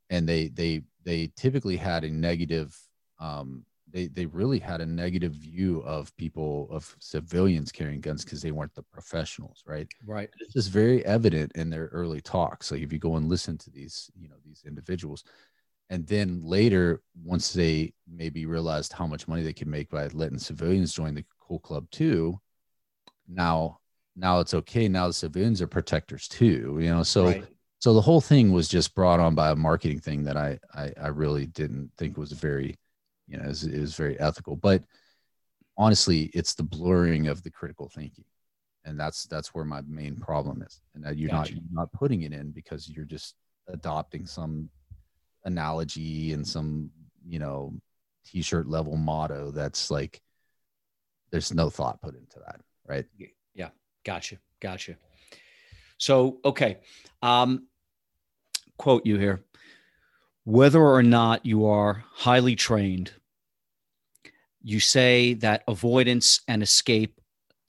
And they, they, they typically had a negative, um, they, they really had a negative view of people, of civilians carrying guns, because they weren't the professionals. Right. Right. This is very evident in their early talks. Like if you go and listen to these, you know, these individuals, and then later, once they maybe realized how much money they could make by letting civilians join the cool club too. Now, now it's okay. Now the civilians are protectors too, you know? So, right. so the whole thing was just brought on by a marketing thing that I, I, I really didn't think was very, you know, it was, it was very ethical, but honestly, it's the blurring of the critical thinking. And that's, that's where my main problem is. And that you're gotcha. not, you're not putting it in, because you're just adopting some analogy and some, you know, t-shirt level motto. That's like, there's no thought put into that. Right. Yeah. Gotcha. Gotcha. So, okay. Um, quote you here. Whether or not you are highly trained, you say that avoidance and escape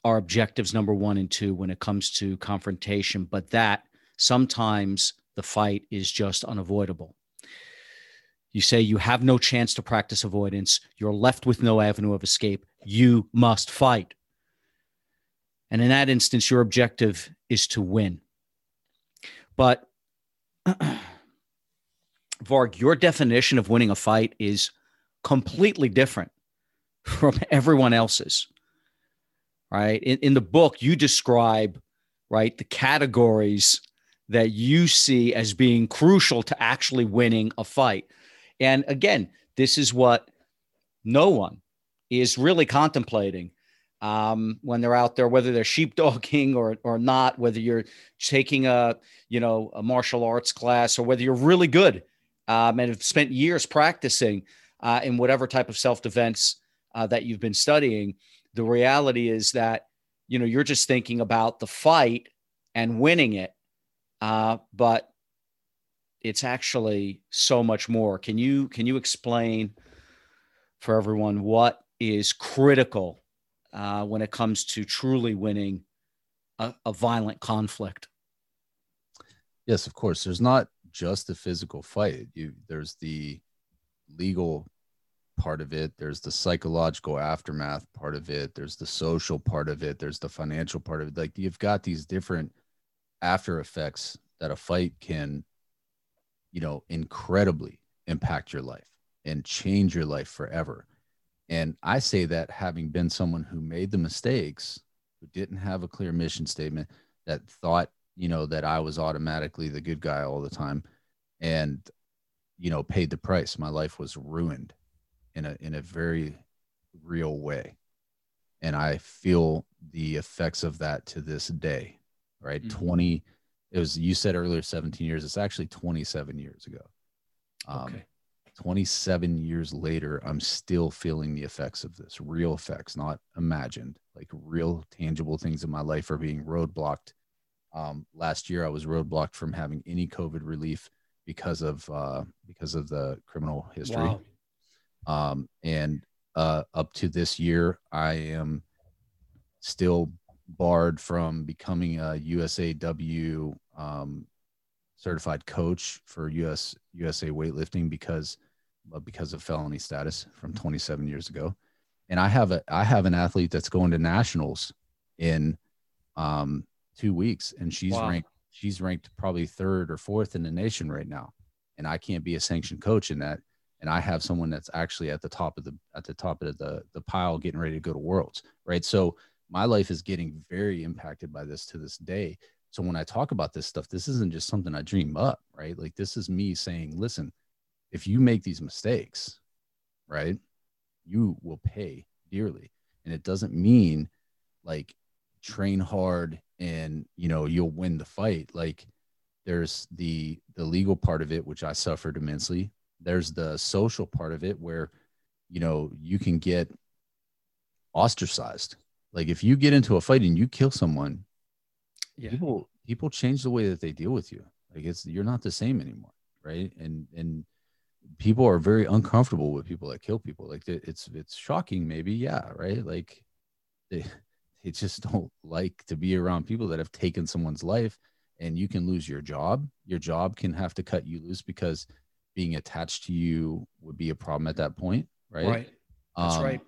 are objectives number one and two when it comes to confrontation, but that sometimes the fight is just unavoidable. You say you have no chance to practice avoidance. You're left with no avenue of escape. You must fight. And in that instance, your objective is to win. But Varg, your definition of winning a fight is completely different from everyone else's, right? In, in the book, you describe, right, the categories that you see as being crucial to actually winning a fight. And again, this is what no one is really contemplating um, when they're out there, whether they're sheepdogging or or not, whether you're taking a, you know, a martial arts class, or whether you're really good. Um, and have spent years practicing uh, in whatever type of self-defense uh, that you've been studying. The reality is that, you know, you're just thinking about the fight and winning it, uh, but it's actually so much more. Can you can you explain for everyone what is critical uh, when it comes to truly winning a, a violent conflict? Yes, of course. There's not just the physical fight. You, there's the legal part of it. There's the psychological aftermath part of it. There's the social part of it. There's the financial part of it. Like you've got these different after effects that a fight can, you know, incredibly impact your life and change your life forever. And I say that having been someone who made the mistakes, who didn't have a clear mission statement, that thought, you know, that I was automatically the good guy all the time, and, you know, paid the price. My life was ruined in a, in a very real way. And I feel the effects of that to this day, right? Mm-hmm. twenty, it was, you said earlier, seventeen years, it's actually twenty-seven years ago. Um, okay. twenty-seven years later, I'm still feeling the effects of this, real effects, not imagined, like real tangible things in my life are being roadblocked. Um, last year, I was roadblocked from having any COVID relief because of uh, because of the criminal history. Wow. Um, and uh, up to this year, I am still barred from becoming a U S A W um, certified coach for U S U S A weightlifting because uh, because of felony status from twenty-seven years ago. And I have a I have an athlete that's going to nationals in. Um, two weeks, and she's wow. ranked she's ranked probably third or fourth in the nation right now, and I can't be a sanctioned coach in that, and I have someone that's actually at the top of the at the top of the the pile getting ready to go to Worlds, right? So my life is getting very impacted by this to this day. So when I talk about this stuff, this isn't just something I dream up, right? Like this is me saying, listen, if you make these mistakes, right, you will pay dearly. And it doesn't mean like train hard and, you know, you'll win the fight. Like there's the, the legal part of it, which I suffered immensely. There's the social part of it where, you know, you can get ostracized. Like if you get into a fight and you kill someone, yeah. people people change the way that they deal with you. Like it's, you're not the same anymore, right? And and people are very uncomfortable with people that kill people. Like it's it's shocking, maybe, yeah, right? Like they they just don't like to be around people that have taken someone's life. And you can lose your job. Your job can have to cut you loose because being attached to you would be a problem at that point, right? Right. That's um, right.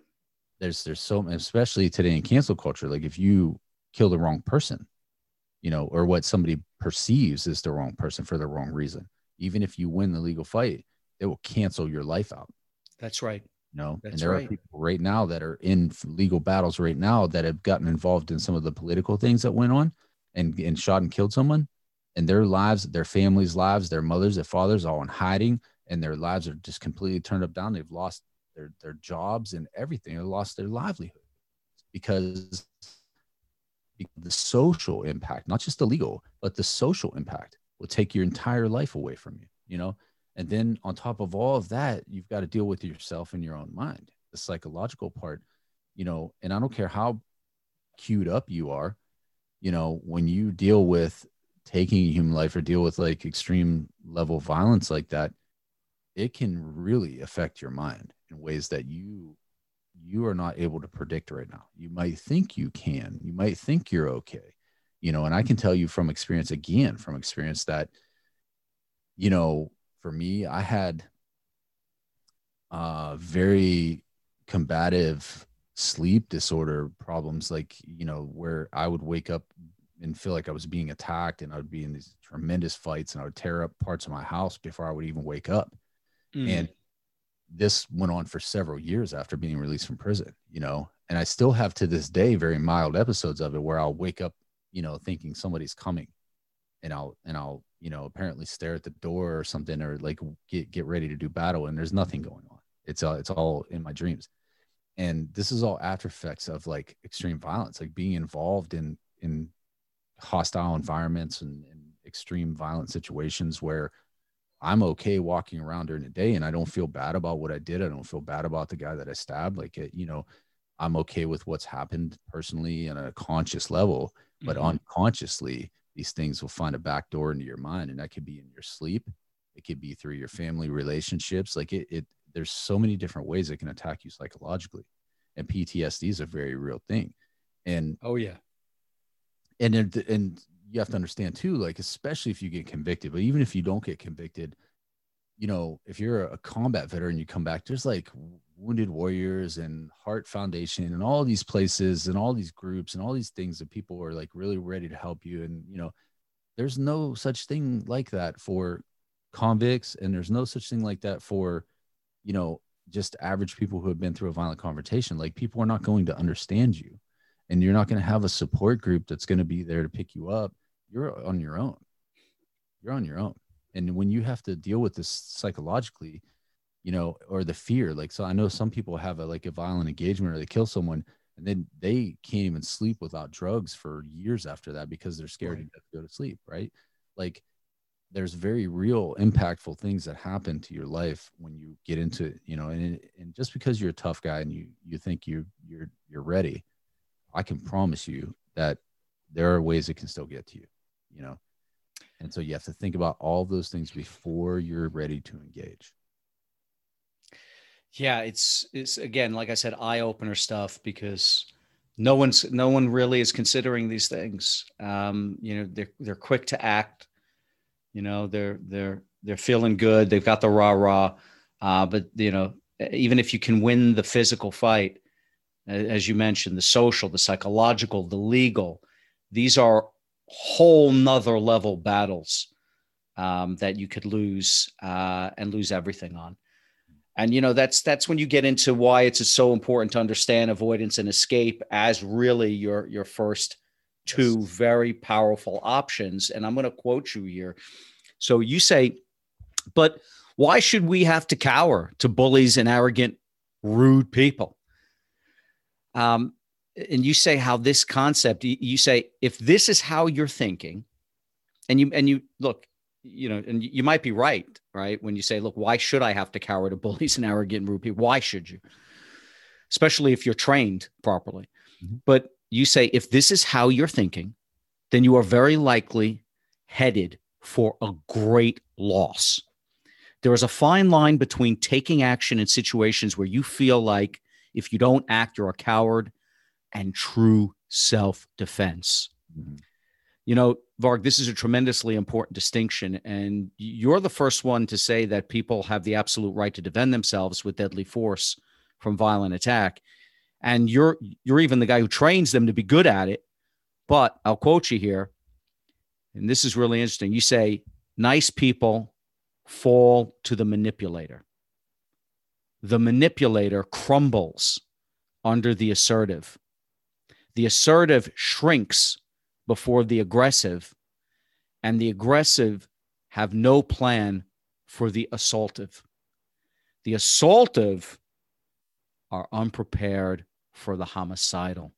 There's there's so, especially today in cancel culture, like if you kill the wrong person, you know, or what somebody perceives is the wrong person for the wrong reason, even if you win the legal fight, they will cancel your life out. That's right. You know, That's and there right. are people right now that are in legal battles right now that have gotten involved in some of the political things that went on and, and shot and killed someone, and their lives, their families' lives, their mothers, their fathers, all in hiding, and their lives are just completely turned up down. They've lost Their, their jobs and everything. They lost their livelihood because the social impact, not just the legal, but the social impact will take your entire life away from you, you know? And then on top of all of that, you've got to deal with yourself in your own mind, the psychological part, you know, and I don't care how queued up you are, you know, when you deal with taking a human life or deal with like extreme level violence like that, it can really affect your mind in ways that you you are not able to predict right now. You might think you can, you might think you're okay, you know, and I can tell you from experience, again, from experience that, you know, for me, I had uh, very combative sleep disorder problems, like, you know, where I would wake up and feel like I was being attacked and I would be in these tremendous fights and I would tear up parts of my house before I would even wake up. Mm. And this went on for several years after being released from prison, you know, and I still have to this day, very mild episodes of it where I'll wake up, you know, thinking somebody's coming and I'll, and I'll, you know, apparently stare at the door or something, or like get, get ready to do battle. And there's nothing going on. It's all, it's all in my dreams. And this is all after effects of like extreme violence, like being involved in, in hostile environments and, and extreme violent situations where I'm okay walking around during the day and I don't feel bad about what I did. I don't feel bad about the guy that I stabbed. Like, you know, I'm okay with what's happened personally on a conscious level, but mm-hmm. unconsciously these things will find a back door into your mind. And that could be in your sleep. It could be through your family relationships. Like it, it there's so many different ways it can attack you psychologically, and P T S D is a very real thing. And oh yeah. And, and, you have to understand too, like, especially if you get convicted, but even if you don't get convicted, you know, if you're a combat veteran, you come back, there's like Wounded Warriors and Heart Foundation and all these places and all these groups and all these things that people are like really ready to help you. And, you know, there's no such thing like that for convicts. And there's no such thing like that for, you know, just average people who have been through a violent confrontation. Like people are not going to understand you, and you're not going to have a support group that's going to be there to pick you up. You're on your own. You're on your own. And when you have to deal with this psychologically, you know, or the fear, like, so I know some people have a, like a violent engagement or they kill someone and then they can't even sleep without drugs for years after that because they're scared right. to go to sleep. Right. Like there's very real impactful things that happen to your life when you get into it, you know, and, and just because you're a tough guy and you, you think you you're, you're ready, I can promise you that there are ways it can still get to you. You know, and so you have to think about all those things before you're ready to engage. Yeah, it's it's again, like I said, eye-opener stuff because no one's no one really is considering these things. Um, you know, they're they're quick to act. You know, they're they're they're feeling good. They've got the rah-rah, uh, but you know, even if you can win the physical fight, as you mentioned, the social, the psychological, the legal, these are whole nother level battles um, that you could lose uh, and lose everything on. And, you know, that's, that's when you get into why it's so important to understand avoidance and escape as really your, your first two yes. very powerful options. And I'm going to quote you here. So you say, but why should we have to cower to bullies and arrogant, rude people? Um, And you say how this concept, you say, if this is how you're thinking and you, and you look, you know, and you might be right, right? When you say, look, why should I have to cower to bullies and arrogant rude people? Why should you? Especially if you're trained properly. Mm-hmm. But you say, if this is how you're thinking, then you are very likely headed for a great loss. There is a fine line between taking action in situations where you feel like if you don't act, you're a coward, and true self-defense. Mm-hmm. You know, Varg, this is a tremendously important distinction. And you're the first one to say that people have the absolute right to defend themselves with deadly force from violent attack. And you're you're even the guy who trains them to be good at it. But I'll quote you here, and this is really interesting. You say, nice people fall to the manipulator. The manipulator crumbles under the assertive. The assertive shrinks before the aggressive, and the aggressive have no plan for the assaultive. The assaultive are unprepared for the homicidal.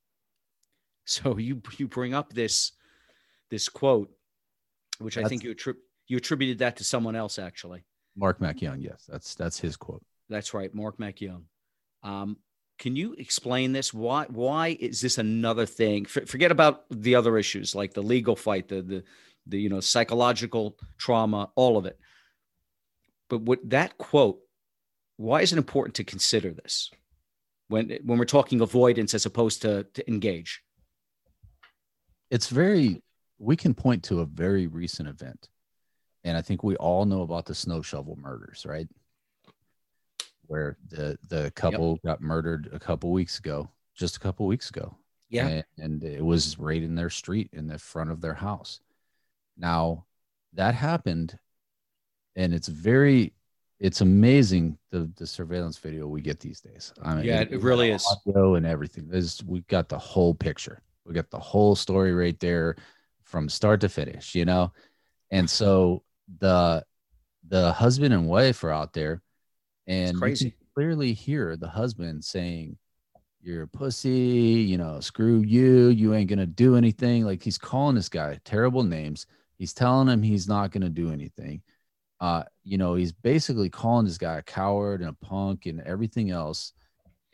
So you you bring up this this quote, which that's, I think you attrib- you attributed that to someone else, actually. Mark MacYoung, yes, that's that's his quote. That's right, Mark MacYoung. Um, can you explain this? Why why is this another thing? For, forget about the other issues like the legal fight, the the the you know psychological trauma, all of it. But what that quote, why is it important to consider this? When, when we're talking avoidance as opposed to, to engage? It's very, we can point to a very recent event. And I think we all know about the snow shovel murders, right? Where the, the couple yep. got murdered a couple weeks ago, just a couple weeks ago. Yeah. And, and it was right in their street, in the front of their house. Now that happened, and it's very, it's amazing the, the surveillance video we get these days. I mean, yeah, it, it really is. Audio and everything. This, we got the whole picture. We got the whole story right there from start to finish, you know? And so the, the husband and wife are out there, and you can clearly hear the husband saying, "You're a pussy, you know, screw you. You ain't going to do anything." Like, he's calling this guy terrible names. He's telling him he's not going to do anything. Uh, you know, he's basically calling this guy a coward and a punk and everything else.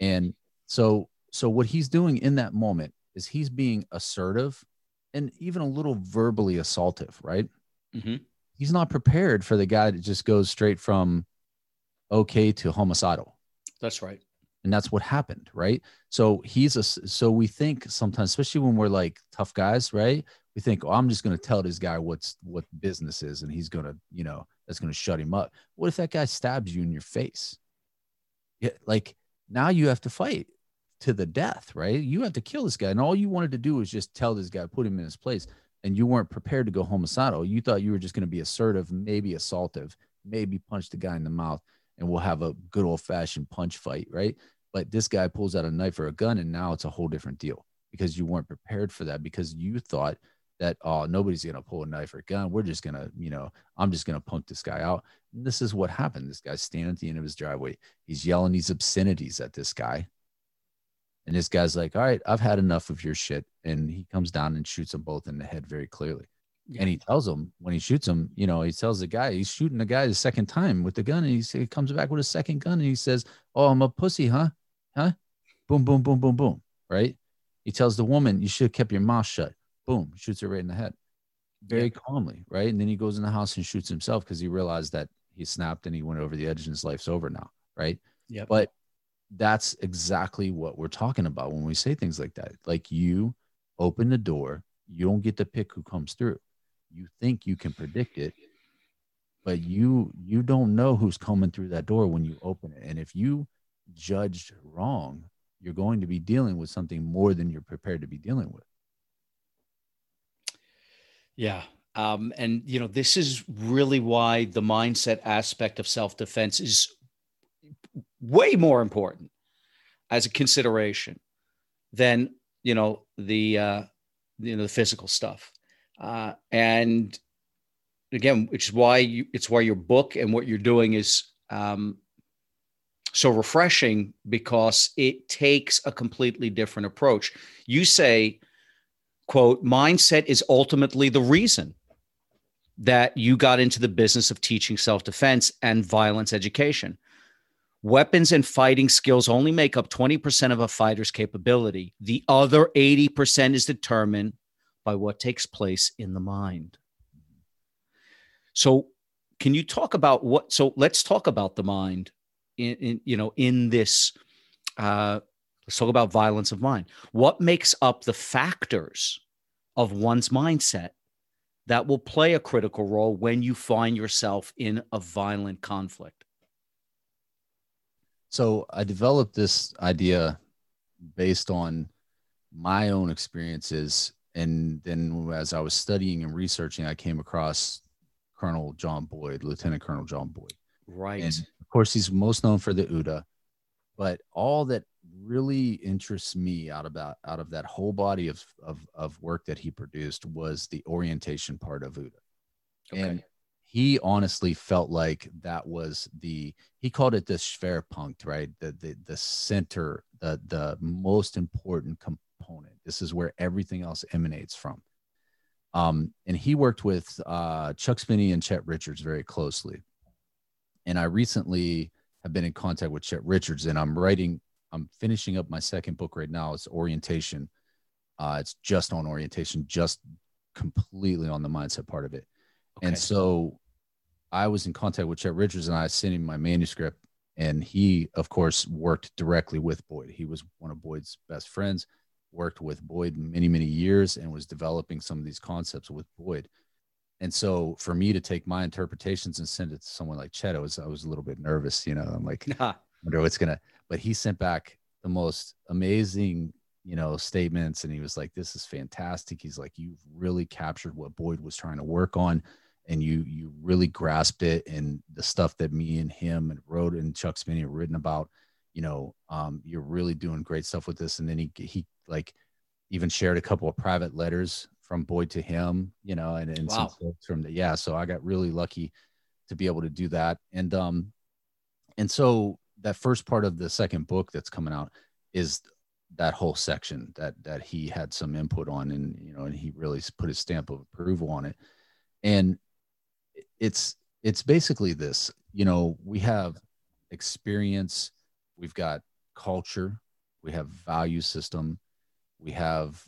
And so, so what he's doing in that moment is he's being assertive and even a little verbally assaultive, right? Mm-hmm. He's not prepared for the guy that just goes straight from okay to homicidal. That's right. And that's what happened, right? So he's a, so we think sometimes, especially when we're like tough guys, right? We think, oh, I'm just going to tell this guy what's what business is, and he's going to, you know, that's going to shut him up. What if that guy stabs you in your face? Yeah, like, now you have to fight to the death, right? You have to kill this guy. And all you wanted to do was just tell this guy, put him in his place. And you weren't prepared to go homicidal. You thought you were just going to be assertive, maybe assaultive, maybe punch the guy in the mouth, and we'll have a good old fashioned punch fight, right? But this guy pulls out a knife or a gun, and now it's a whole different deal, because you weren't prepared for that, because you thought that, oh, nobody's going to pull a knife or a gun. We're just going to, you know, I'm just going to punk this guy out. And this is what happened. This guy's standing at the end of his driveway. He's yelling these obscenities at this guy. And this guy's like, all right, I've had enough of your shit. And he comes down and shoots them both in the head very clearly. Yeah. And he tells them, when he shoots them, you know, he tells the guy, he's shooting the guy the second time with the gun. And he comes back with a second gun, and he says, "Oh, I'm a pussy, huh? Huh? Boom, boom, boom, boom, boom." Right? He tells the woman, "You should have kept your mouth shut." Boom, shoots her right in the head, very yeah. calmly, right? And then he goes in the house and shoots himself, because he realized that he snapped and he went over the edge and his life's over now, right? Yeah. But that's exactly what we're talking about when we say things like that. Like, you open the door, you don't get to pick who comes through. You think you can predict it, but you you don't know who's coming through that door when you open it. And if you judged wrong, you're going to be dealing with something more than you're prepared to be dealing with. Yeah. Um, and, you know, this is really why the mindset aspect of self-defense is way more important as a consideration than, you know, the, uh, you know, the physical stuff. Uh, and again, which is why you, it's why your book and what you're doing is um, so refreshing, because it takes a completely different approach. You say, quote, "Mindset is ultimately the reason that you got into the business of teaching self-defense and violence education." Weapons and fighting skills only make up twenty percent of a fighter's capability. The other eighty percent is determined by what takes place in the mind. So can you talk about what, so let's talk about the mind in, in you know, in this, uh, let's talk about violence of mind. What makes up the factors of one's mindset that will play a critical role when you find yourself in a violent conflict? So I developed this idea based on my own experiences. And then as I was studying and researching, I came across Colonel John Boyd, Lieutenant Colonel John Boyd. Right. And of course, he's most known for the OODA. But all that really interests me out about out of that whole body of of, of work that he produced was the orientation part of OODA. Okay. And he honestly felt like that was the, he called it the Schwerpunkt, right? The the the center, the the most important component. This is where everything else emanates from. Um, and he worked with uh, Chuck Spinney and Chet Richards very closely. And I recently have been in contact with Chet Richards, and I'm writing, I'm finishing up my second book right now. It's orientation. Uh, it's just on orientation, just completely on the mindset part of it. Okay. And so I was in contact with Chet Richards, and I sent him my manuscript, and he, of course, worked directly with Boyd. He was one of Boyd's best friends, worked with Boyd many, many years, and was developing some of these concepts with Boyd. And so for me to take my interpretations and send it to someone like Chet, I was, I was a little bit nervous, you know, I'm like, I wonder what's going to, but he sent back the most amazing, you know, statements. And he was like, this is fantastic. He's like, you've really captured what Boyd was trying to work on. And you, you really grasped it. And the stuff that me and him and wrote and Chuck Spinney have written about, you know, um, you're really doing great stuff with this. And then he, he like even shared a couple of private letters from Boyd to him, you know, and, and wow. some folks from the, yeah. So I got really lucky to be able to do that. And, um, and so that first part of the second book that's coming out is that whole section that, that he had some input on, and, you know, and he really put his stamp of approval on it. And it's, it's basically this, you know, we have experience, we've got culture, we have value system, we have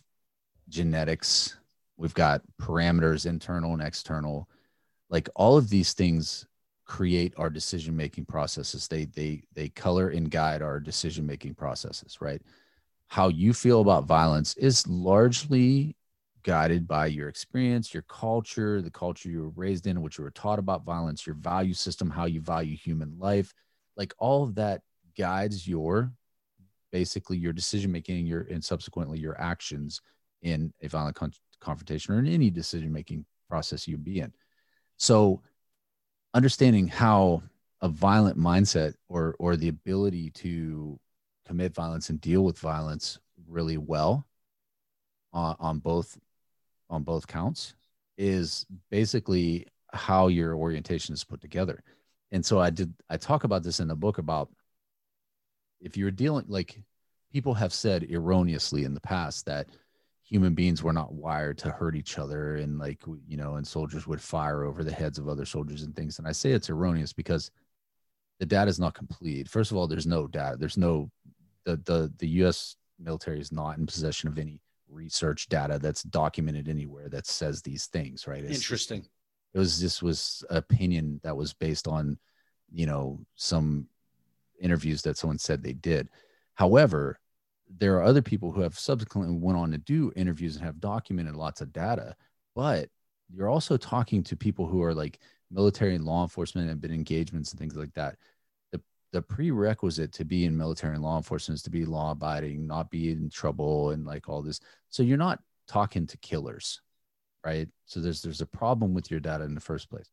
genetics, we've got parameters, internal and external. Like all of these things create our decision-making processes. They, they, they color and guide our decision-making processes, right? How you feel about violence is largely guided by your experience, your culture, the culture you were raised in, what you were taught about violence, your value system, how you value human life. Like all of that guides your, basically your decision-making, your, and subsequently your actions in a violent con- confrontation or in any decision-making process you be in. So understanding how a violent mindset or, or the ability to commit violence and deal with violence really well uh, on both, on both counts is basically how your orientation is put together. And so I did, I talk about this in the book about if you're dealing, like people have said erroneously in the past that human beings were not wired to hurt each other. And like, you know, and soldiers would fire over the heads of other soldiers and things. And I say it's erroneous because the data is not complete. First of all, there's no data. There's no, the, the, the U S military is not in possession of any research data that's documented anywhere that says these things, right? It's, Interesting. It was, this was opinion that was based on, you know, some interviews that someone said they did. However, there are other people who have subsequently went on to do interviews and have documented lots of data, but you're also talking to people who are like military and law enforcement and been engagements and things like that. The, the prerequisite to be in military and law enforcement is to be law abiding, not be in trouble and like all this. So you're not talking to killers, right? So there's, there's a problem with your data in the first place.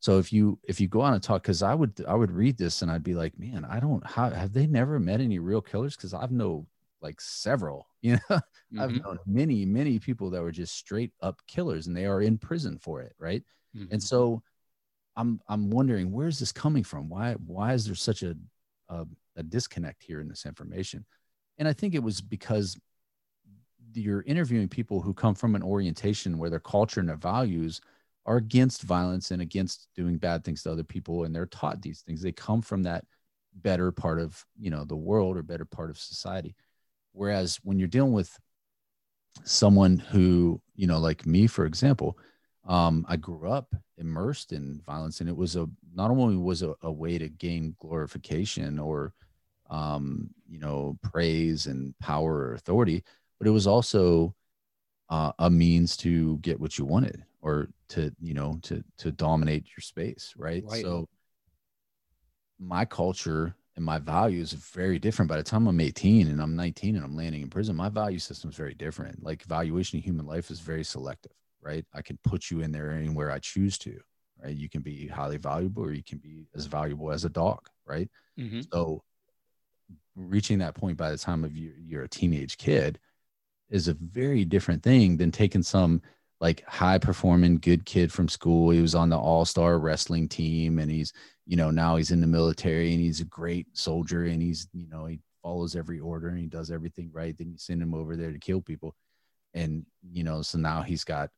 So if you, if you go on and talk, cause I would, I would read this and I'd be like, man, I don't, how have they never met any real killers? Cause I've no, like several, you know, mm-hmm. I've known many, many people that were just straight up killers and they are in prison for it. Right. Mm-hmm. And so I'm, I'm wondering, where's this coming from? Why, why is there such a, a, a disconnect here in this information? And I think it was because you're interviewing people who come from an orientation where their culture and their values are against violence and against doing bad things to other people. And they're taught these things. They come from that better part of, you know, the world or better part of society. Whereas when you're dealing with someone who, you know, like me, for example, um, I grew up immersed in violence, and it was a, not only was a, a way to gain glorification or, um, you know, praise and power or authority, but it was also uh, a means to get what you wanted, or to, you know, to, to dominate your space. Right. right. So my culture and my values are very different. By the time I'm eighteen and I'm nineteen and I'm landing in prison, my value system is very different. Like, valuation of human life is very selective, right? I can put you in there anywhere I choose to, right? You can be highly valuable, or you can be as valuable as a dog, right? Mm-hmm. So reaching that point by the time of you, you're a teenage kid is a very different thing than taking some like high performing good kid from school. He was on the all-star wrestling team, and he's, you know, now he's in the military, and he's a great soldier, and he's, you know, he follows every order and he does everything right. Then you send him over there to kill people. And, you know, so now he's got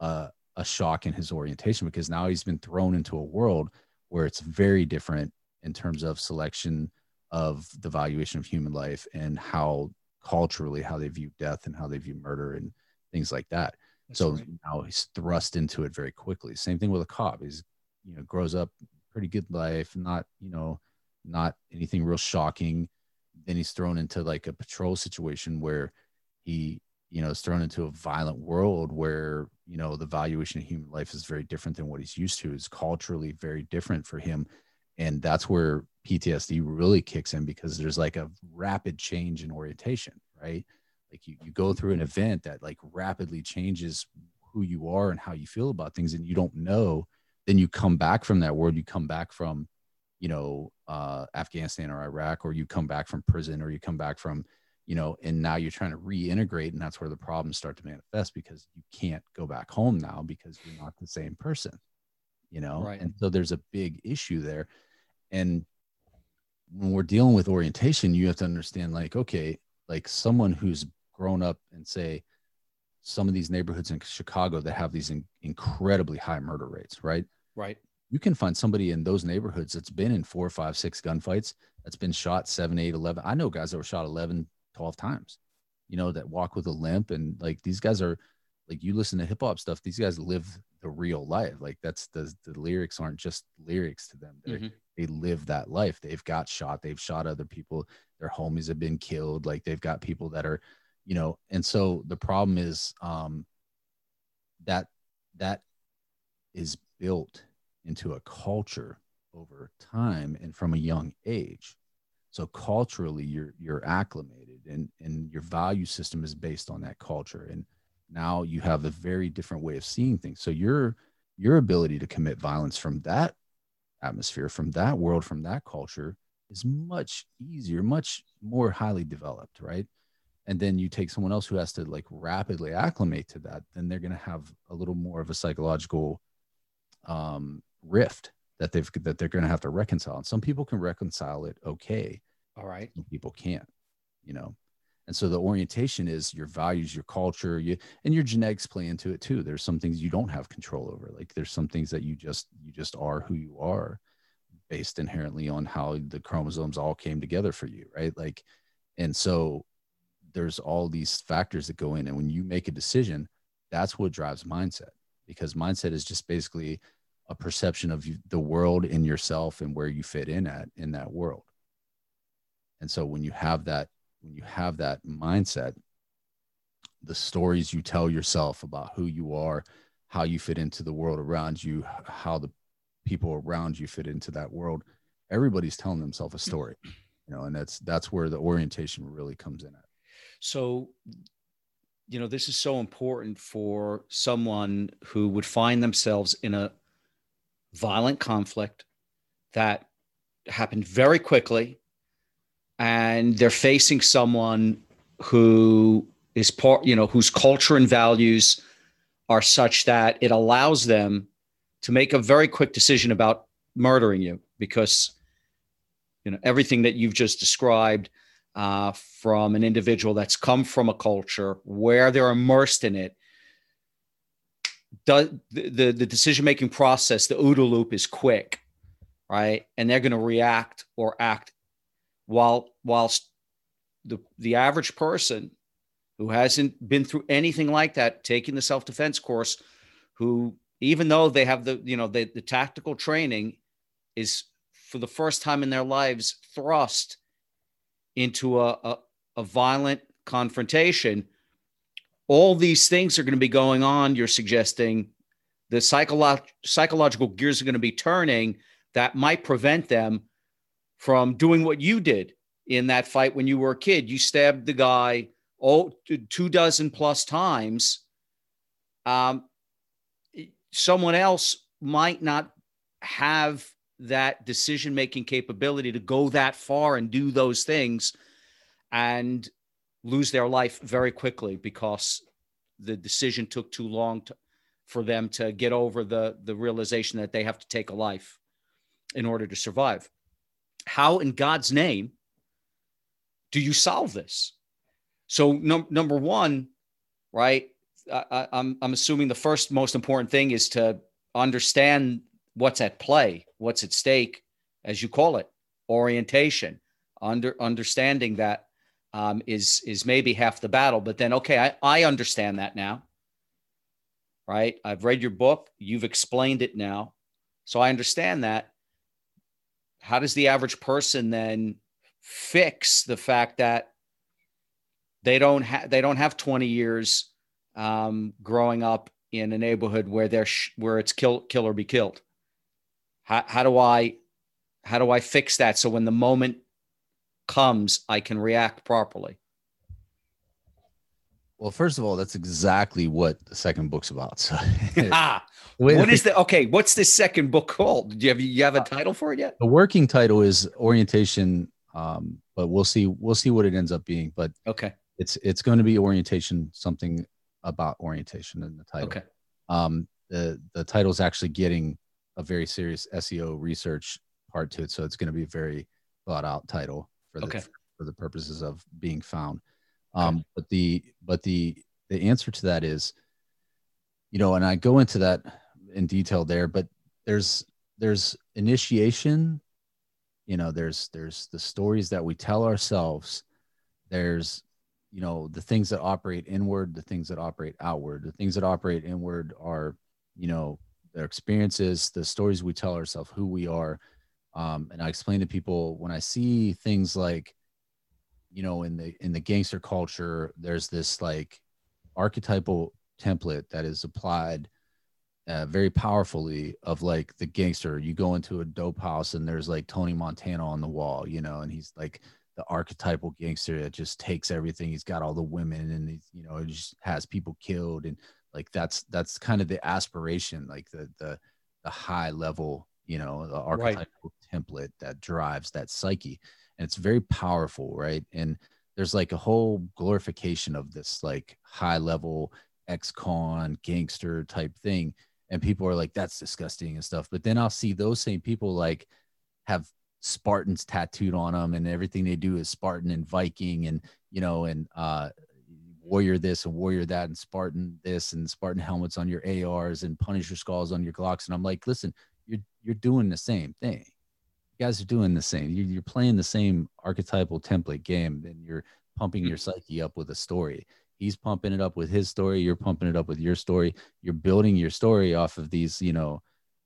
a, a shock in his orientation, because now he's been thrown into a world where it's very different in terms of selection of the valuation of human life, and how culturally, how they view death and how they view murder and things like that. That's so right. Now he's thrust into it very quickly. Same thing with a cop. He's, you know, grows up pretty good life, not, you know, not anything real shocking. Then he's thrown into like a patrol situation where he, you know, is thrown into a violent world where, you know, the valuation of human life is very different than what he's used to. It's culturally very different for him. And that's where P T S D really kicks in, because there's like a rapid change in orientation, right? Like you, you go through an event that like rapidly changes who you are and how you feel about things, and you don't know. Then you come back from that world. You come back from, you know, uh, Afghanistan or Iraq, or you come back from prison, or you come back from, you know, and now you're trying to reintegrate, and that's where the problems start to manifest, because you can't go back home now, because you're not the same person, you know? Right. And so there's a big issue there. And when we're dealing with orientation, you have to understand, like, okay, like someone who's grown up in, say, some of these neighborhoods in Chicago that have these in, incredibly high murder rates, right? Right. You can find somebody in those neighborhoods that's been in four, five, six gunfights, that's been shot seven, eight, eleven. I know guys that were shot eleven, twelve times, you know, that walk with a limp. And like, these guys are like, you listen to hip hop stuff, these guys live the real life. Like that's the, the lyrics aren't just lyrics to them. Mm-hmm. They live that life. They've got shot. They've shot other people. Their homies have been killed. Like they've got people that are, you know, and so the problem is um, that that is built into a culture over time and from a young age. So culturally you're, you're acclimated, and, and your value system is based on that culture. And now you have a very different way of seeing things. So your, your ability to commit violence from that atmosphere, from that world, from that culture is much easier, much more highly developed, right? And then you take someone else who has to like rapidly acclimate to that, then they're going to have a little more of a psychological um, rift that they've, that they're going to have to reconcile. And some people can reconcile it. Okay. All right. Some people can't, you know? And so the orientation is your values, your culture, you, and your genetics play into it too. There's some things you don't have control over. Like there's some things that you just, you just are who you are based inherently on how the chromosomes all came together for you. Right. Like, and so there's all these factors that go in, and when you make a decision, that's what drives mindset, because mindset is just basically a perception of you, the world and yourself and where you fit in at in that world. And so when you have that, when you have that mindset, the stories you tell yourself about who you are, how you fit into the world around you, how the people around you fit into that world, everybody's telling themselves a story, you know, and that's, that's where the orientation really comes in at. So, you know, this is so important for someone who would find themselves in a violent conflict that happened very quickly, and they're facing someone who is part, you know, whose culture and values are such that it allows them to make a very quick decision about murdering you, because, you know, everything that you've just described Uh, from an individual that's come from a culture where they're immersed in it, does, the, the, the decision-making process, the OODA loop is quick, right? And they're going to react or act while whilst the the average person who hasn't been through anything like that, taking the self-defense course, who, even though they have the, you know, the, the tactical training, is for the first time in their lives thrust into a, a, a violent confrontation. All these things are going to be going on. You're suggesting the psycholo- psychological gears are going to be turning that might prevent them from doing what you did in that fight when you were a kid. You stabbed the guy oh, two dozen plus times. Um, someone else might not have that decision-making capability to go that far and do those things and lose their life very quickly because the decision took too long to, for them to get over the, the realization that they have to take a life in order to survive. How in God's name do you solve this? So num- number one, right, I, I'm, I'm assuming the first most important thing is to understand what's at play, what's at stake, as you call it, orientation, under, understanding that um, is, is maybe half the battle. But then, okay, I, I understand that now, right? I've read your book. You've explained it now. So I understand that. How does the average person then fix the fact that they don't have, they don't have twenty years um, growing up in a neighborhood where they're, sh- where it's kill, kill or be killed? How, how do I, how do I fix that? So when the moment comes, I can react properly. Well, first of all, that's exactly what the second book's about. So ah, what is the, okay. What's this second book called? Do you have, you have a title for it yet? The working title is Orientation. Um, but we'll see, we'll see what it ends up being, but okay. It's, it's going to be orientation, something about orientation in the title. Okay. Um, the, the title is actually getting a very serious S E O research part to it. So it's going to be a very thought out title for the, okay. for the purposes of being found. Um, okay. But the, but the, the answer to that is, you know, and I go into that in detail there, but there's, there's initiation, you know, there's, there's the stories that we tell ourselves. There's, you know, the things that operate inward, the things that operate outward. The things that operate inward are, you know, their experiences, the stories we tell ourselves, who we are. Um, and I explain to people when I see things like, you know, in the, in the gangster culture, there's this like archetypal template that is applied uh, very powerfully of like the gangster. You go into a dope house and there's like Tony Montana on the wall, you know, and he's like the archetypal gangster that just takes everything. He's got all the women and he's, you know, he just has people killed. And like, that's, that's kind of the aspiration, like the, the, the high level, you know, the archetypal right. template that drives that psyche. And it's very powerful, right? And there's like a whole glorification of this like high level ex-con gangster type thing. And people are like, that's disgusting and stuff. But then I'll see those same people like have Spartans tattooed on them and everything they do is Spartan and Viking and, you know, and uh, warrior this and warrior that and Spartan this and Spartan helmets on your A Rs and Punisher skulls on your Glocks. And I'm like, listen, you're you're doing the same thing. You guys are doing the same. You're playing the same archetypal template game. Then you're pumping your psyche up with a story. He's pumping it up with his story. You're pumping it up with your story. You're building your story off of these, you know,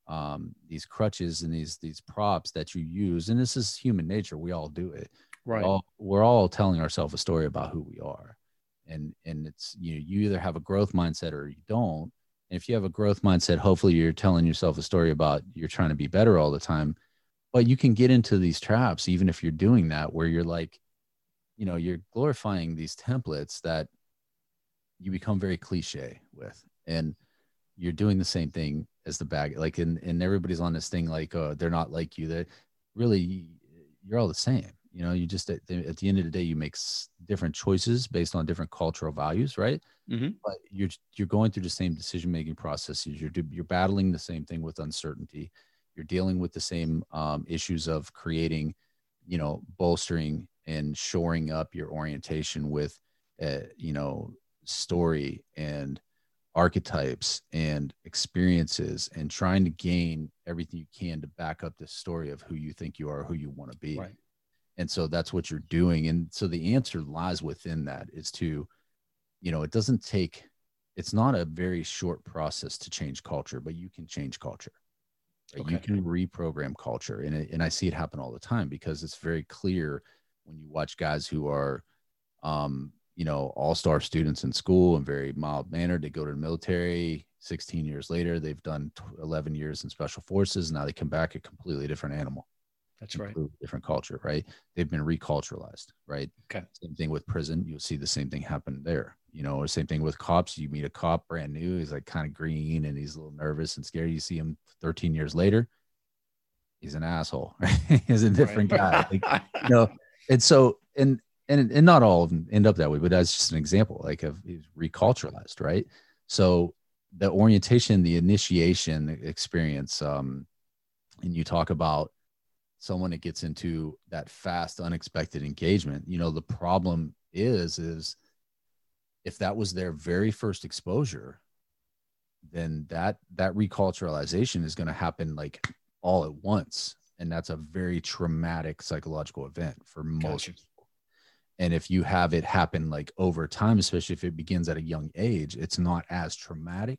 um, these crutches and these, these props that you use. And this is human nature. We all do it. Right. We're all, we're all telling ourselves a story about who we are. And, and it's, you know, you either have a growth mindset or you don't. And if you have a growth mindset, hopefully you're telling yourself a story about you're trying to be better all the time. But you can get into these traps, even if you're doing that, where you're like, you know, you're glorifying these templates that you become very cliche with, and you're doing the same thing as the bag. Like, and, and everybody's on this thing, like, oh, they're not like you. That really, you're all the same. You know, you just, at the, at the end of the day, you make different choices based on different cultural values, right? Mm-hmm. But you're, you're going through the same decision-making processes. You're, you're battling the same thing with uncertainty. You're dealing with the same um, issues of creating, you know, bolstering and shoring up your orientation with, uh, you know, story and archetypes and experiences and trying to gain everything you can to back up the story of who you think you are, who you want to be. Right. And so that's what you're doing. And so the answer lies within that, is to, you know, it doesn't take, it's not a very short process to change culture, but you can change culture. Right? Okay. You can reprogram culture. And it, and I see it happen all the time, because it's very clear when you watch guys who are, um, you know, all-star students in school and very mild-mannered, they go to the military, sixteen years later, they've done eleven years in special forces. Now they come back a completely different animal. That's right. Different culture, right? They've been reculturalized, right? Okay. Same thing with prison. You'll see the same thing happen there, you know, or same thing with cops. You meet a cop brand new. He's like kind of green and he's a little nervous and scared. You see him thirteen years later, he's an asshole, right? He's a different guy. Like, you know, and so, and, and, and not all of them end up that way, but that's just an example, like of he's reculturalized, right? So the orientation, the initiation experience, um, and you talk about someone that gets into that fast, unexpected engagement, you know, the problem is, is if that was their very first exposure, then that, that reculturalization is going to happen like all at once. And that's a very traumatic psychological event for most people. And if you have it happen like over time, especially if it begins at a young age, it's not as traumatic.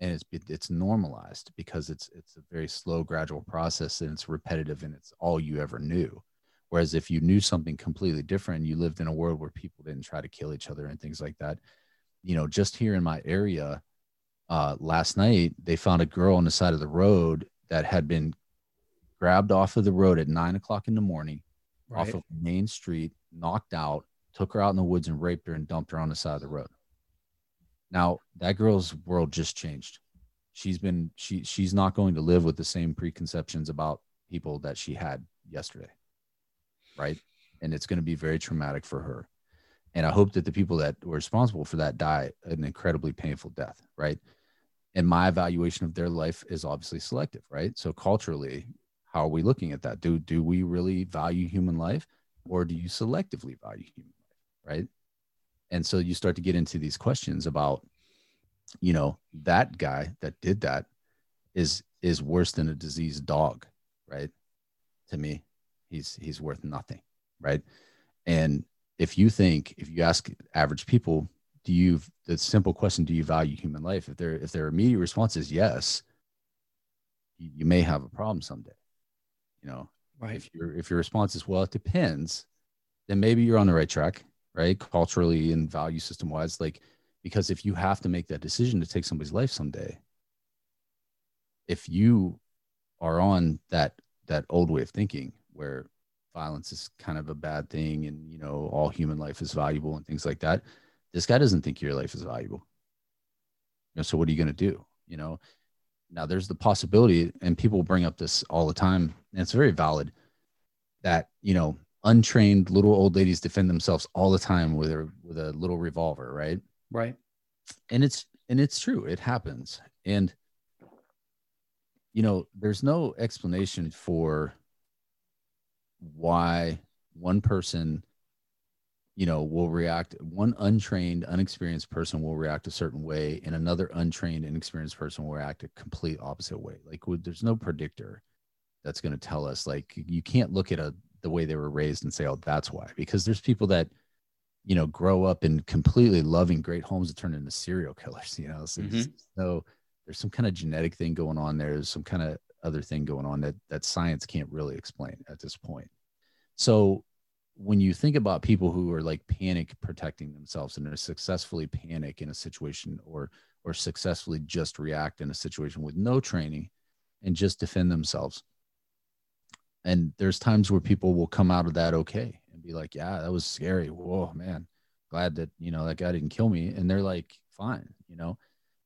And it's it's normalized, because it's it's a very slow, gradual process, and it's repetitive, and it's all you ever knew. Whereas if you knew something completely different, you lived in a world where people didn't try to kill each other and things like that. You know, just here in my area, uh, last night, they found a girl on the side of the road that had been grabbed off of the road at nine o'clock in the morning, right, off of Main Street, knocked out, took her out in the woods and raped her and dumped her on the side of the road. Now that girl's world just changed. She's been, she, she's not going to live with the same preconceptions about people that she had yesterday. Right. And it's going to be very traumatic for her. And I hope that the people that were responsible for that die an incredibly painful death. Right. And my evaluation of their life is obviously selective. Right. So culturally, how are we looking at that? Do, do we really value human life, or do you selectively value human life? Right. And so you start to get into these questions about, you know, that guy that did that is, is worse than a diseased dog, right? To me, he's, he's worth nothing, right? And if you think, if you ask average people, do you, the simple question, do you value human life? If their, if their immediate response is yes, you, you may have a problem someday, you know, right? If your, if your response is, well, it depends, then maybe you're on the right track. Right. Culturally and value system wise, like, because if you have to make that decision to take somebody's life someday, if you are on that, that old way of thinking where violence is kind of a bad thing and, you know, all human life is valuable and things like that, this guy doesn't think your life is valuable. You know, so what are you going to do? You know, now there's the possibility, and people bring up this all the time, and it's very valid, that, you know, untrained little old ladies defend themselves all the time with a, with a little revolver. Right. Right. And it's, and it's true. It happens. And, you know, there's no explanation for why one person, you know, will react. One untrained, unexperienced person will react a certain way, and another untrained, inexperienced person will react a complete opposite way. Like, there's no predictor that's going to tell us, like, you can't look at a, the way they were raised and say, oh, that's why, because there's people that, you know, grow up in completely loving great homes that turn into serial killers, you know, so, mm-hmm. so there's some kind of genetic thing going on. There's some kind of other thing going on that, that science can't really explain at this point. So when you think about people who are like panic protecting themselves and are successfully panic in a situation, or, or successfully just react in a situation with no training and just defend themselves. And there's times where people will come out of that okay and be like, yeah, that was scary. Whoa, man, glad that, you know, that guy didn't kill me. And they're like, fine, you know.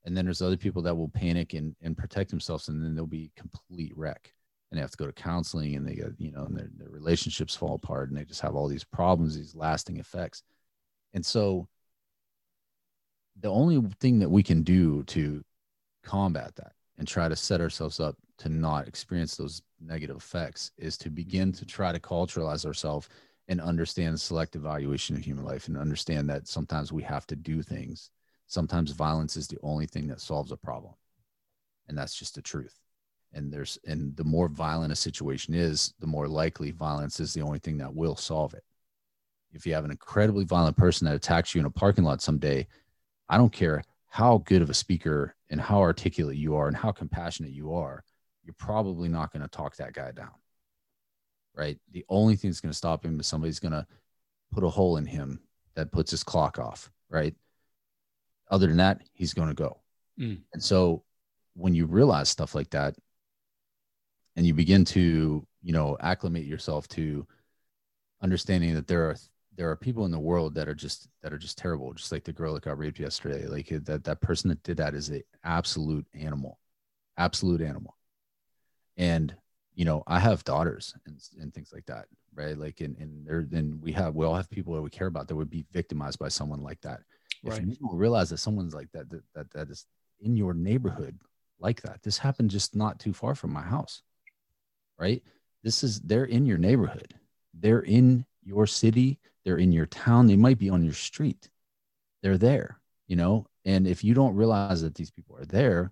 And then there's other people that will panic and, and protect themselves, and then they'll be complete wreck, and they have to go to counseling, and they get, you know, and their, their relationships fall apart, and they just have all these problems, these lasting effects. And so the only thing that we can do to combat that and try to set ourselves up to not experience those negative effects is to begin to try to culturalize ourselves and understand selective evaluation of human life, and understand that sometimes we have to do things. Sometimes violence is the only thing that solves a problem. And that's just the truth. And there's, and the more violent a situation is, the more likely violence is the only thing that will solve it. If you have an incredibly violent person that attacks you in a parking lot someday, I don't care how good of a speaker and how articulate you are and how compassionate you are, you're probably not going to talk that guy down, right? The only thing that's going to stop him is somebody's going to put a hole in him that puts his clock off, right? Other than that, he's going to go. Mm. And so when you realize stuff like that and you begin to, you know, acclimate yourself to understanding that there are there are people in the world that are just that are just terrible, just like the girl that got raped yesterday. Like that that person that did that is an absolute animal, absolute animal. And you know, I have daughters and, and things like that, right? Like, and and there, then we have we all have people that we care about that would be victimized by someone like that. Right. If you don't realize that someone's like that, that that that is in your neighborhood like that. This happened just not too far from my house, right? This is they're in your neighborhood, they're in your city, they're in your town, they might be on your street, they're there, you know. And if you don't realize that these people are there,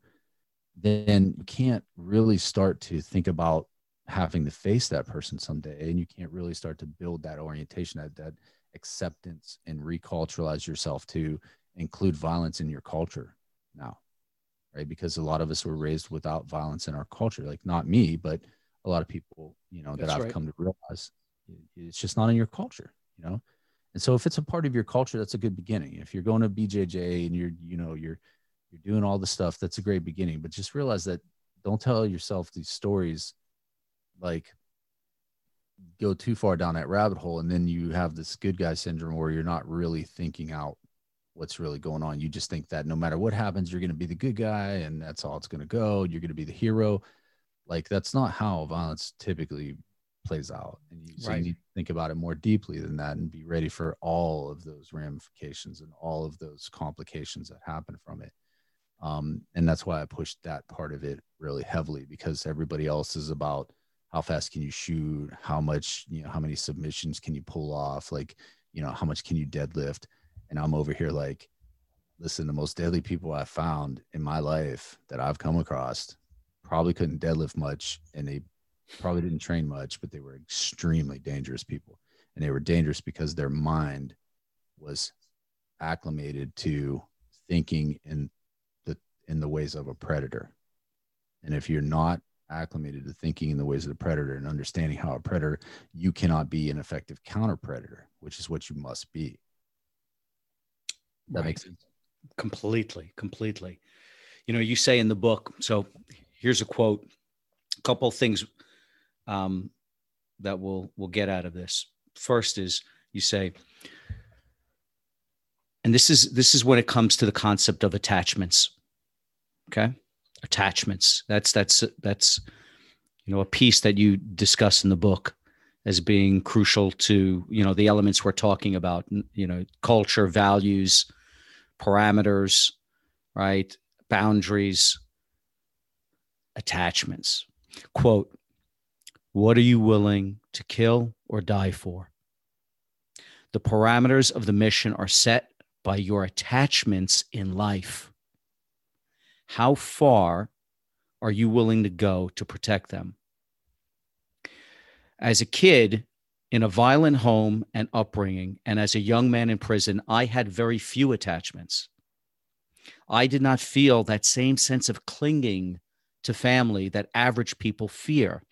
then you can't really start to think about having to face that person someday. And you can't really start to build that orientation, that, that acceptance, and reculturalize yourself to include violence in your culture now, right? Because a lot of us were raised without violence in our culture, like not me, but a lot of people, you know, that That's I've right. come to realize it's just not in your culture, you know? And so if it's a part of your culture, that's a good beginning. If you're going to B J J and you're, you know, you're, you're doing all the stuff, that's a great beginning, but just realize that don't tell yourself these stories, like go too far down that rabbit hole. And then you have this good guy syndrome where you're not really thinking out what's really going on. You just think that no matter what happens, you're going to be the good guy and that's all it's going to go. You're going to be the hero. Like that's not how violence typically plays out. And you, so right. you need to think about it more deeply than that and be ready for all of those ramifications and all of those complications that happen from it. Um, and that's why I pushed that part of it really heavily, because everybody else is about how fast can you shoot, how much, you know, how many submissions can you pull off? Like, you know, how much can you deadlift? And I'm over here like, listen, the most deadly people I found in my life that I've come across probably couldn't deadlift much, and they probably didn't train much, but they were extremely dangerous people. And they were dangerous because their mind was acclimated to thinking in the in the ways of a predator. And if you're not acclimated to thinking in the ways of the predator and understanding how a predator, you cannot be an effective counter predator, which is what you must be. That right. makes sense. Completely, completely. You know, you say in the book, so here's a quote, a couple of things um, that we'll, we'll get out of this. First is you say, and this is, this is when it comes to the concept of attachments. Okay. Attachments. That's, that's, that's, you know, a piece that you discuss in the book as being crucial to, you know, the elements we're talking about, you know, culture, values, parameters, right? Boundaries, attachments. Quote, what are you willing to kill or die for? The parameters of the mission are set by your attachments in life. How far are you willing to go to protect them? As a kid in a violent home and upbringing, and as a young man in prison, I had very few attachments. I did not feel that same sense of clinging to family that average people fear.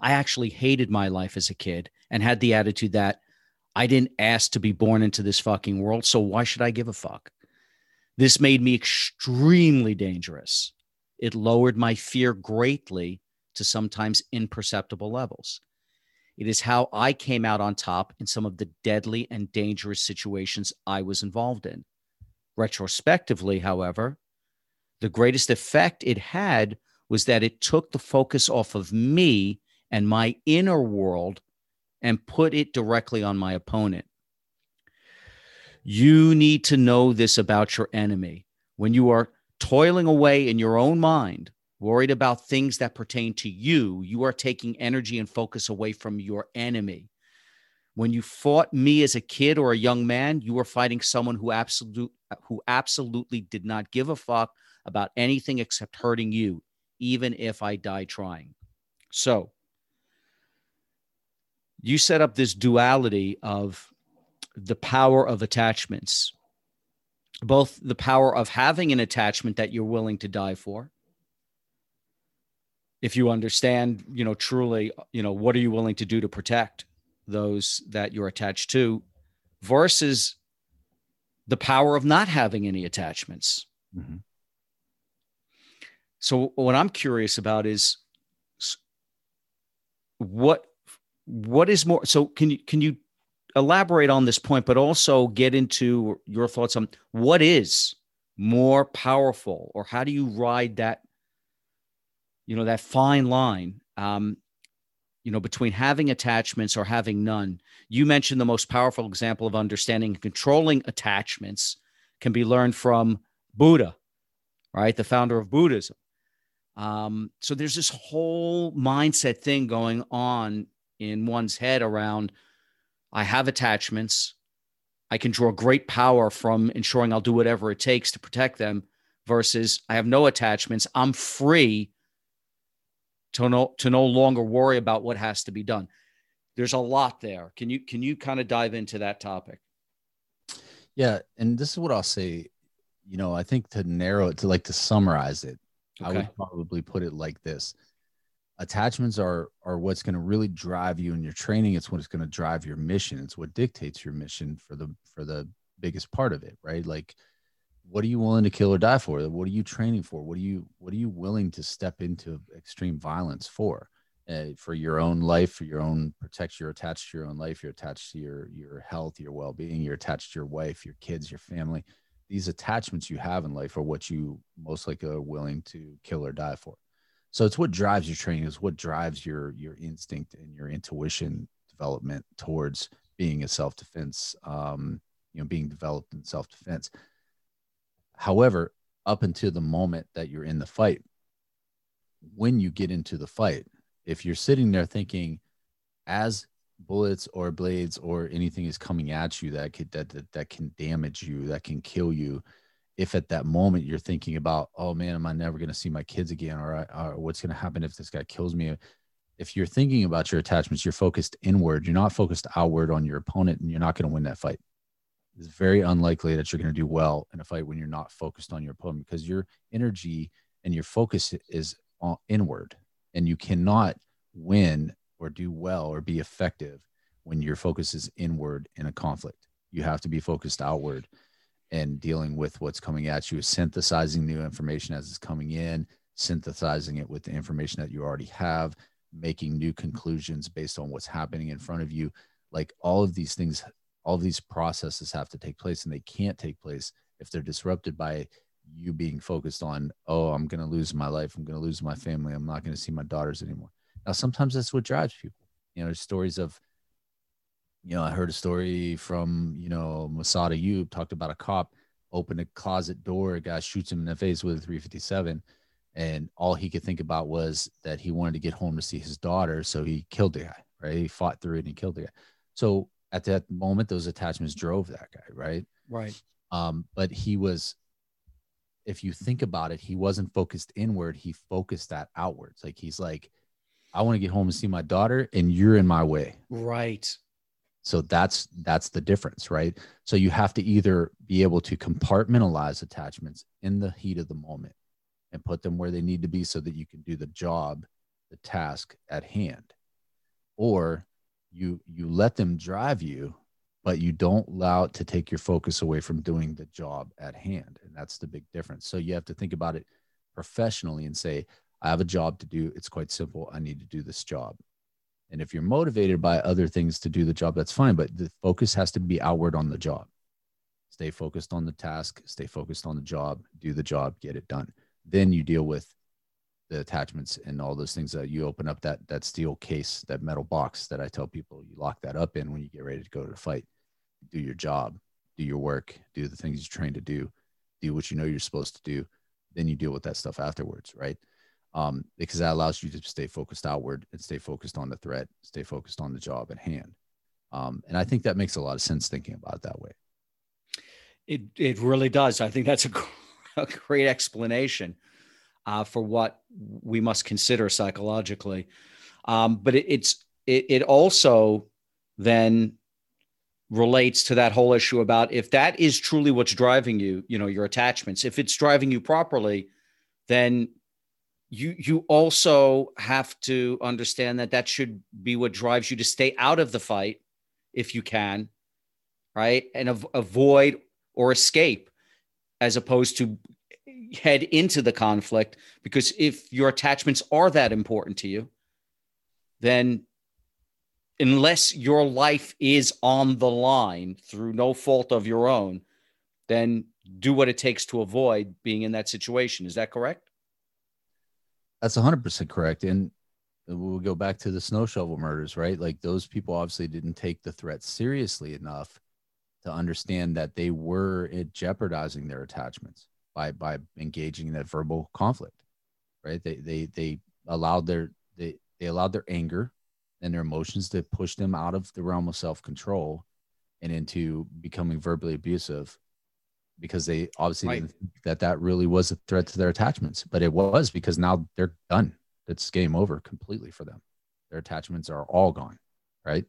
I actually hated my life as a kid and had the attitude that I didn't ask to be born into this fucking world, so why should I give a fuck? This made me extremely dangerous. It lowered my fear greatly to sometimes imperceptible levels. It is how I came out on top in some of the deadly and dangerous situations I was involved in. Retrospectively, however, the greatest effect it had was that it took the focus off of me and my inner world and put it directly on my opponent. You need to know this about your enemy. When you are toiling away in your own mind, worried about things that pertain to you, you are taking energy and focus away from your enemy. When you fought me as a kid or a young man, you were fighting someone who, absolute, who absolutely did not give a fuck about anything except hurting you. even if I die trying. So you set up this duality of the power of attachments, both the power of having an attachment that you're willing to die for. If you understand, you know, truly, you know, what are you willing to do to protect those that you're attached to, versus the power of not having any attachments. Mm-hmm. So what I'm curious about is what, what is more, so can you, can you elaborate on this point, but also get into your thoughts on what is more powerful, or how do you ride that, you know, that fine line, um, you know, between having attachments or having none? You mentioned the most powerful example of understanding and controlling attachments can be learned from Buddha, right? The founder of Buddhism. Um, so there's this whole mindset thing going on in one's head around, I have attachments. I can draw great power from ensuring I'll do whatever it takes to protect them, versus I have no attachments. I'm free to no, to no longer worry about what has to be done. There's a lot there. Can you, can you kind of dive into that topic? Yeah. And this is what I'll say, you know, I think to narrow it to like, to summarize it, okay, I would probably put it like this. Attachments are, are what's going to really drive you in your training. It's what's going to drive your mission. It's what dictates your mission for the, for the biggest part of it, right? Like, what are you willing to kill or die for? What are you training for? What are you, what are you willing to step into extreme violence for, uh, for your own life, for your own protection? You're attached to your own life. You're attached to your, your health, your well-being. You're attached to your wife, your kids, your family. These attachments you have in life are what you most likely are willing to kill or die for. So it's what drives your training, is what drives your, your instinct and your intuition development towards being a self-defense, um, you know, being developed in self-defense. However, up until the moment that you're in the fight, when you get into the fight, if you're sitting there thinking as bullets or blades or anything is coming at you that could, that, that, that can damage you, that can kill you, if at that moment you're thinking about, oh man, am I never going to see my kids again? Or, or what's going to happen if this guy kills me? If you're thinking about your attachments, you're focused inward. You're not focused outward on your opponent, and you're not going to win that fight. It's very unlikely that you're going to do well in a fight when you're not focused on your opponent, because your energy and your focus is on inward, and you cannot win or do well or be effective when your focus is inward in a conflict. You have to be focused outward and dealing with what's coming at you, synthesizing new information as it's coming in, synthesizing it with the information that you already have, making new conclusions based on what's happening in front of you. Like all of these things, all of these processes have to take place, and they can't take place if they're disrupted by you being focused on, oh, I'm going to lose my life. I'm going to lose my family. I'm not going to see my daughters anymore. Now, sometimes that's what drives people. You know, there's stories of, you know, I heard a story from, you know, Masada Yub talked about a cop opened a closet door, a guy shoots him in the face with a three fifty-seven, and all he could think about was that he wanted to get home to see his daughter, so he killed the guy, right? He fought through it and he killed the guy. So at that moment, those attachments drove that guy, right? Right. Um, but he was, if you think about it, he wasn't focused inward. He focused that outwards. Like he's like, I want to get home and see my daughter, and you're in my way. Right. So that's, that's the difference, right? So you have to either be able to compartmentalize attachments in the heat of the moment and put them where they need to be so that you can do the job, the task at hand, or you, you let them drive you, but you don't allow it to take your focus away from doing the job at hand. And that's the big difference. So you have to think about it professionally and say, I have a job to do. It's quite simple. I need to do this job. And if you're motivated by other things to do the job, that's fine. But the focus has to be outward on the job. Stay focused on the task. Stay focused on the job. Do the job. Get it done. Then you deal with the attachments and all those things that you open up, that, that steel case, that metal box that I tell people, you lock that up in when you get ready to go to the fight. Do your job. Do your work. Do the things you're trained to do. Do what you know you're supposed to do. Then you deal with that stuff afterwards, right? Um, because that allows you to stay focused outward and stay focused on the threat, stay focused on the job at hand. Um, and I think that makes a lot of sense thinking about it that way. It, it really does. I think that's a, a great explanation. uh, for what we must consider psychologically. Um, but it, it's it, it also then relates to that whole issue about if that is truly what's driving you, you know, your attachments, if it's driving you properly, then you you also have to understand that that should be what drives you to stay out of the fight if you can, right? And av- avoid or escape as opposed to head into the conflict, because if your attachments are that important to you, then unless your life is on the line through no fault of your own, then do what it takes to avoid being in that situation. Is that correct? That's one hundred percent correct. And we'll go back to the snow shovel murders, right? Like those people obviously didn't take the threat seriously enough to understand that they were jeopardizing their attachments by by engaging in that verbal conflict, right? They they they allowed their they they allowed their anger and their emotions to push them out of the realm of self-control and into becoming verbally abusive, because they obviously right. didn't think that that really was a threat to their attachments, but it was, because now they're done. It's game over completely for them. Their attachments are all gone, right?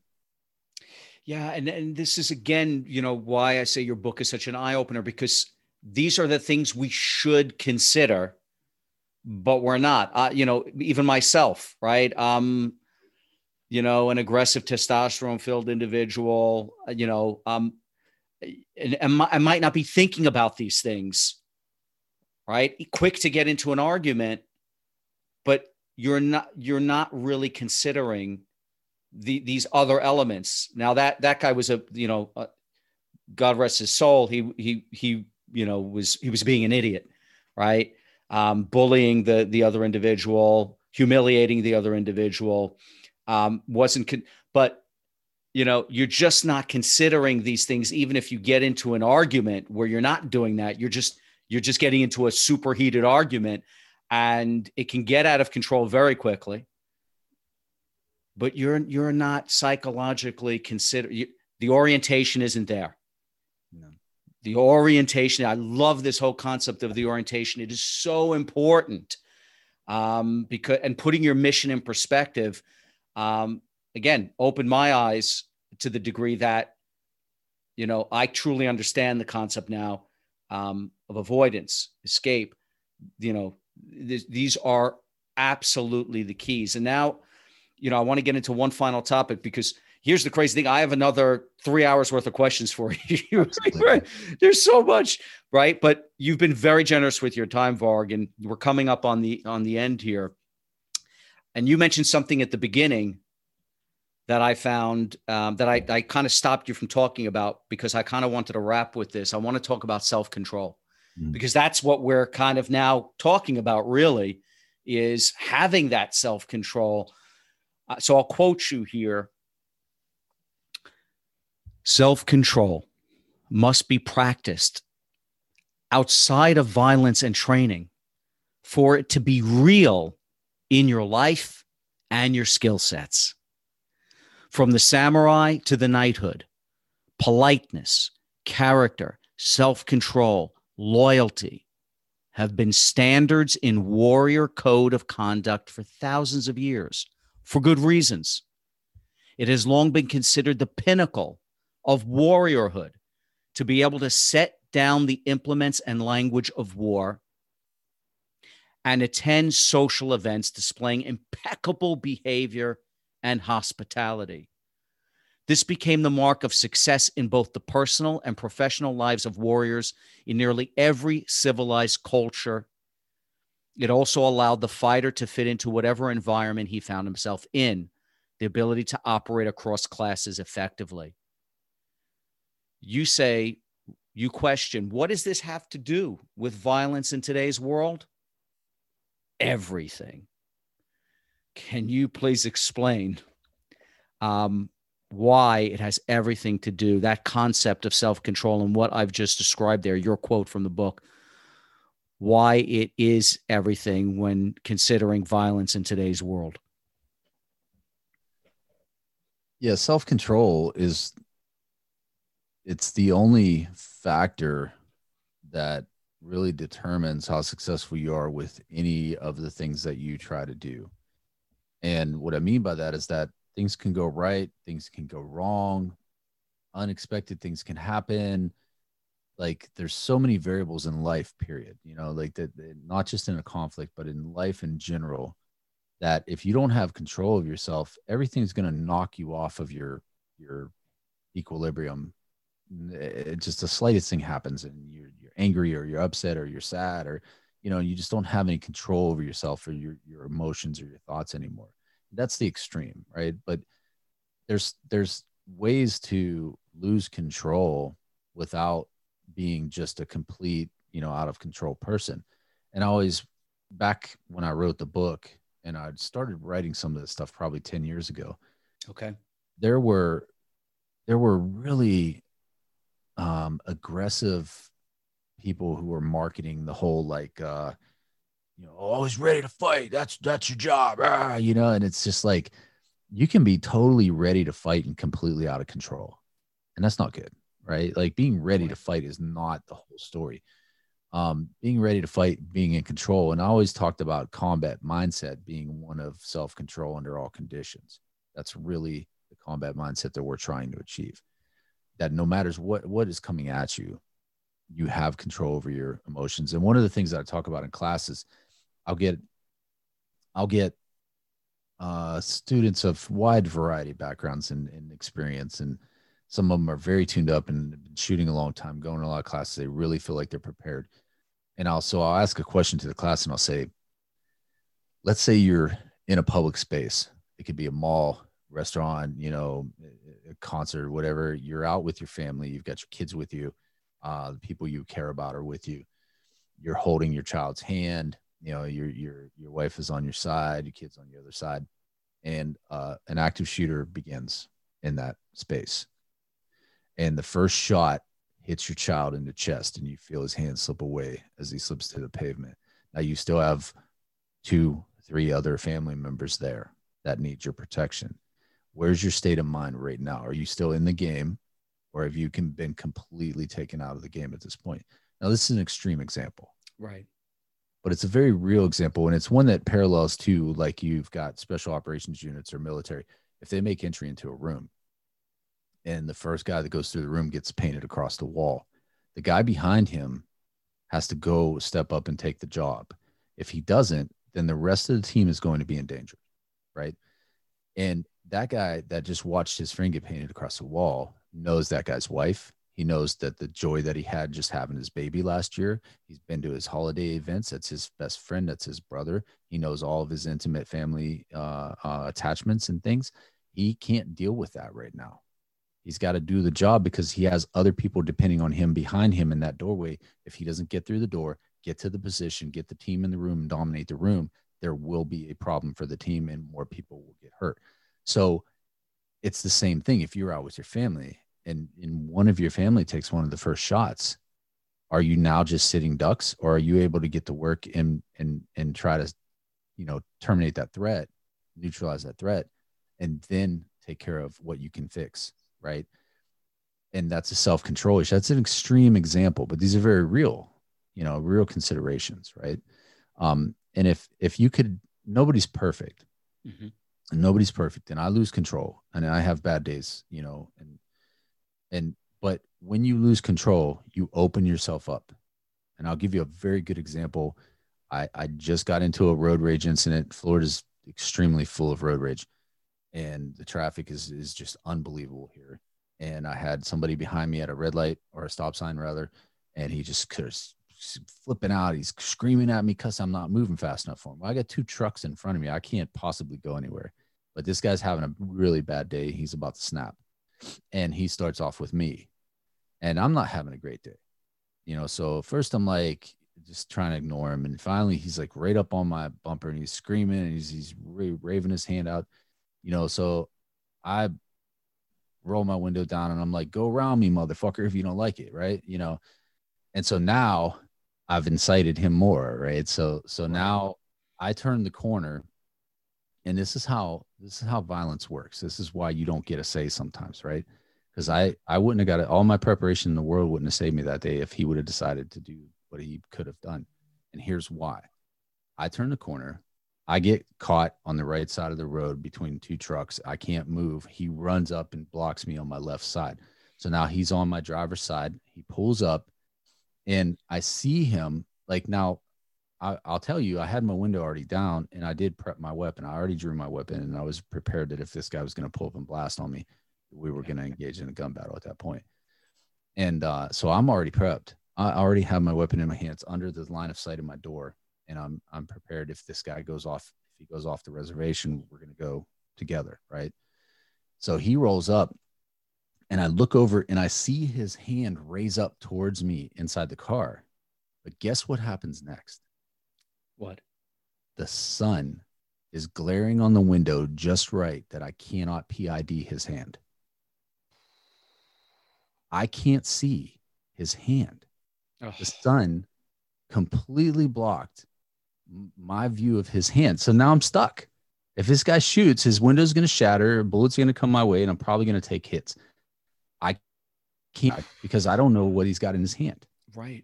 Yeah. And, and this is, again, you know, why I say your book is such an eye-opener, because these are the things we should consider, but we're not, uh, you know, even myself, right? Um, you know, an aggressive testosterone-filled individual, you know, um, and, and I might not be thinking about these things, right? Quick to get into an argument, but you're not, you're not really considering the, these other elements. Now that, that guy was a, you know, uh, God rest his soul. He, he, he, you know, was, he was being an idiot, right? Um, bullying the, the other individual, humiliating the other individual, um, wasn't, con- but you know, you're just not considering these things. Even if you get into an argument where you're not doing that, you're just, you're just getting into a superheated argument, and it can get out of control very quickly, but you're, you're not psychologically consider you, the orientation isn't there. No. The orientation. I love this whole concept of the orientation. It is so important, um, because, and putting your mission in perspective, um, again, opened my eyes to the degree that, you know, I truly understand the concept now, um, of avoidance, escape. You know, th- these are absolutely the keys. And now, you know, I want to get into one final topic, because here's the crazy thing. I have another three hours worth of questions for you. There's so much, right? But you've been very generous with your time, Varg, and we're coming up on the, on the end here. And you mentioned something at the beginning that I found, um, that I, I kind of stopped you from talking about, because I kind of wanted to wrap with this. I want to talk about self-control, mm. because that's what we're kind of now talking about, really, is having that self-control. Uh, so I'll quote you here. Self-control must be practiced outside of violence and training for it to be real in your life and your skill sets. From the samurai to the knighthood, politeness, character, self-control, loyalty have been standards in warrior code of conduct for thousands of years, for good reasons. It has long been considered the pinnacle of warriorhood to be able to set down the implements and language of war and attend social events displaying impeccable behavior and hospitality. This became the mark of success in both the personal and professional lives of warriors in nearly every civilized culture. It also allowed the fighter to fit into whatever environment he found himself in, the ability to operate across classes effectively. You say, you question, what does this have to do with violence in today's world? Everything. Can you please explain um, why it has everything to do, that concept of self-control and what I've just described there, your quote from the book, why it is everything when considering violence in today's world? Yeah, self-control is, it's the only factor that really determines how successful you are with any of the things that you try to do. And what I mean by that is that things can go right, things can go wrong, unexpected things can happen. Like, there's so many variables in life, period, you know, like that, not just in a conflict, but in life in general, that if you don't have control of yourself, everything's going to knock you off of your, your equilibrium. It's just the slightest thing happens and you're, you're angry or you're upset or you're sad, or, you know, you just don't have any control over yourself or your, your emotions or your thoughts anymore. That's the extreme, right? But there's, there's ways to lose control without being just a complete, you know, out of control person. And I always, back when I wrote the book, and I started writing some of this stuff probably ten years ago. Okay. There were, there were really um, aggressive people who were marketing the whole, like, uh, you know, always ready to fight. That's, that's your job. Ah, you know? And it's just like, you can be totally ready to fight and completely out of control. And that's not good, right? Like, being ready to fight is not the whole story. Um, being ready to fight, being in control. And I always talked about combat mindset being one of self-control under all conditions. That's really the combat mindset that we're trying to achieve, that no matter what, what is coming at you, you have control over your emotions. And one of the things that I talk about in classes, I'll get, I'll get uh, students of wide variety of backgrounds and, and experience. And some of them are very tuned up and been shooting a long time, going to a lot of classes. They really feel like they're prepared. And also, I'll ask a question to the class and I'll say, let's say you're in a public space. It could be a mall, restaurant, you know, a concert, whatever. You're out with your family. You've got your kids with you. Uh, the people you care about are with you. You're holding your child's hand. You know, your, your, your wife is on your side, your kid's on the other side. And uh, an active shooter begins in that space. And the first shot hits your child in the chest, and you feel his hand slip away as he slips to the pavement. Now, you still have two, three other family members there that need your protection. Where's your state of mind right now? Are you still in the game, or have you can, been completely taken out of the game at this point? Now, this is an extreme example. Right. But it's a very real example, and it's one that parallels to, like, you've got special operations units or military. If they make entry into a room, and the first guy that goes through the room gets painted across the wall, the guy behind him has to go step up and take the job. If he doesn't, then the rest of the team is going to be in danger, right? And that guy that just watched his friend get painted across the wall knows that guy's wife. He knows that the joy that he had just having his baby last year. He's been to his holiday events. That's his best friend. That's his brother. He knows all of his intimate family uh, uh, attachments and things. He can't deal with that right now. He's got to do the job because he has other people depending on him behind him in that doorway. If he doesn't get through the door, get to the position, get the team in the room, and dominate the room, there will be a problem for the team and more people will get hurt. So it's the same thing. If you're out with your family and, and one of your family takes one of the first shots, are you now just sitting ducks, or are you able to get to work and, and, and try to, you know, terminate that threat, neutralize that threat, and then take care of what you can fix? Right. And that's a self-control issue. That's an extreme example, but these are very real, you know, real considerations. Right. Um, and if, if you could, nobody's perfect mm-hmm. and nobody's perfect, and I lose control and I have bad days, you know, and, and, but when you lose control, you open yourself up. And I'll give you a very good example. I, I just got into a road rage incident. Florida's extremely full of road rage, and the traffic is, is just unbelievable here. And I had somebody behind me at a red light, or a stop sign rather, and he just cursed, flipping out. He's screaming at me because I'm not moving fast enough for him. Well, I got two trucks in front of me. I can't possibly go anywhere. But this guy's having a really bad day. He's about to snap. And he starts off with me. And I'm not having a great day. You know, so first I'm like, just trying to ignore him. And finally, he's like right up on my bumper, and he's screaming, and he's, he's raving his hand out. You know, so I roll my window down and I'm like, go around me, motherfucker, if you don't like it. Right. You know? And so now I've incited him more. Right. So, so now I turn the corner, and this is how, this is how violence works. This is why you don't get a say sometimes. Right. Cause I, I wouldn't have got it. All my preparation in the world wouldn't have saved me that day if he would have decided to do what he could have done. And here's why. I turn the corner. I get caught on the right side of the road between two trucks. I can't move. He runs up and blocks me on my left side. So now he's on my driver's side. He pulls up and I see him. Like, now I, I'll tell you, I had my window already down and I did prep my weapon. I already drew my weapon and I was prepared that if this guy was going to pull up and blast on me, we were going to engage in a gun battle at that point. And uh, so I'm already prepped. I already have my weapon in my hands under the line of sight of my door. And I'm, I'm prepared. If this guy goes off, if he goes off the reservation, we're going to go together. Right. So he rolls up and I look over and I see his hand raise up towards me inside the car. But guess what happens next? What? The sun is glaring on the window just right that I cannot P I D his hand. I can't see his hand. Oh. The sun completely blocked my view of his hand. So now I'm stuck. If this guy shoots, his window's going to shatter, bullets are going to come my way, and I'm probably going to take hits. I can't, because I don't know what he's got in his hand. Right.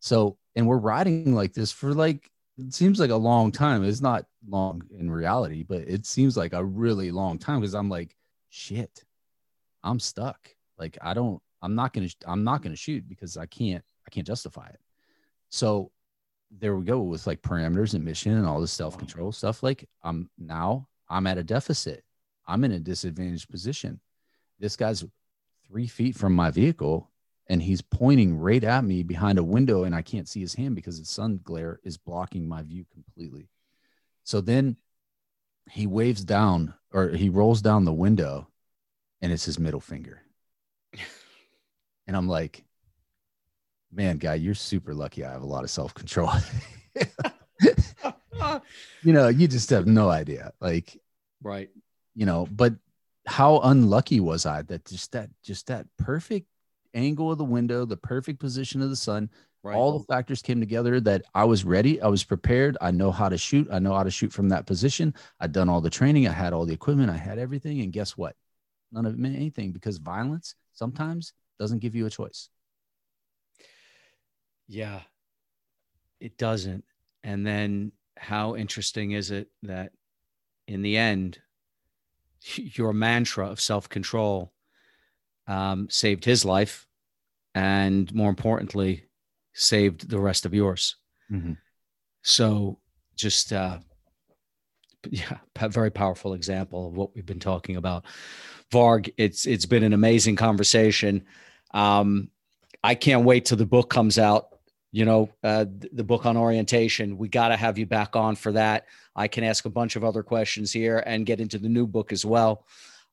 So, and we're riding like this for like, it seems like a long time. It's not long in reality, but it seems like a really long time because I'm like, shit, I'm stuck. Like, I don't, I'm not going to, I'm not going to shoot because I can't, I can't justify it. So there we go with like parameters and mission and all this self-control wow. stuff. Like I'm now I'm at a deficit. I'm in a disadvantaged position. This guy's three feet from my vehicle and he's pointing right at me behind a window and I can't see his hand because the sun glare is blocking my view completely. So then he waves down or he rolls down the window and it's his middle finger. And I'm like, man, guy, you're super lucky. I have a lot of self-control. You know, you just have no idea. Like, right. You know, but how unlucky was I that just that, just that perfect angle of the window, the perfect position of the sun, right. All the factors came together that I was ready. I was prepared. I know how to shoot. I know how to shoot from that position. I'd done all the training. I had all the equipment. I had everything. And guess what? None of it meant anything because violence sometimes doesn't give you a choice. Yeah, it doesn't. And then how interesting is it that in the end, your mantra of self-control um, saved his life and more importantly, saved the rest of yours. Mm-hmm. So just, uh, yeah, a very powerful example of what we've been talking about. Varg, it's it's been an amazing conversation. Um, I can't wait till the book comes out. You know, uh, the book on orientation, we got to have you back on for that. I can ask a bunch of other questions here and get into the new book as well.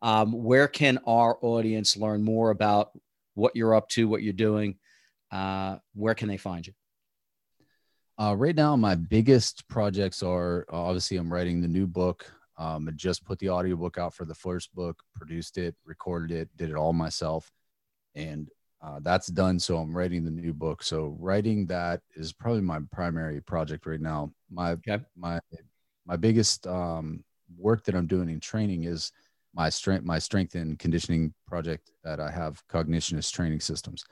Um, where can our audience learn more about what you're up to, what you're doing? Uh, where can they find you? Uh, right now, my biggest projects are, obviously, I'm writing the new book. Um, I just put the audiobook out for the first book, produced it, recorded it, did it all myself. And Uh, that's done. So I'm writing the new book. So writing that is probably my primary project right now. My, okay. my, my biggest um, work that I'm doing in training is my strength, my strength and conditioning project that I have, Cogniotist Training Systems.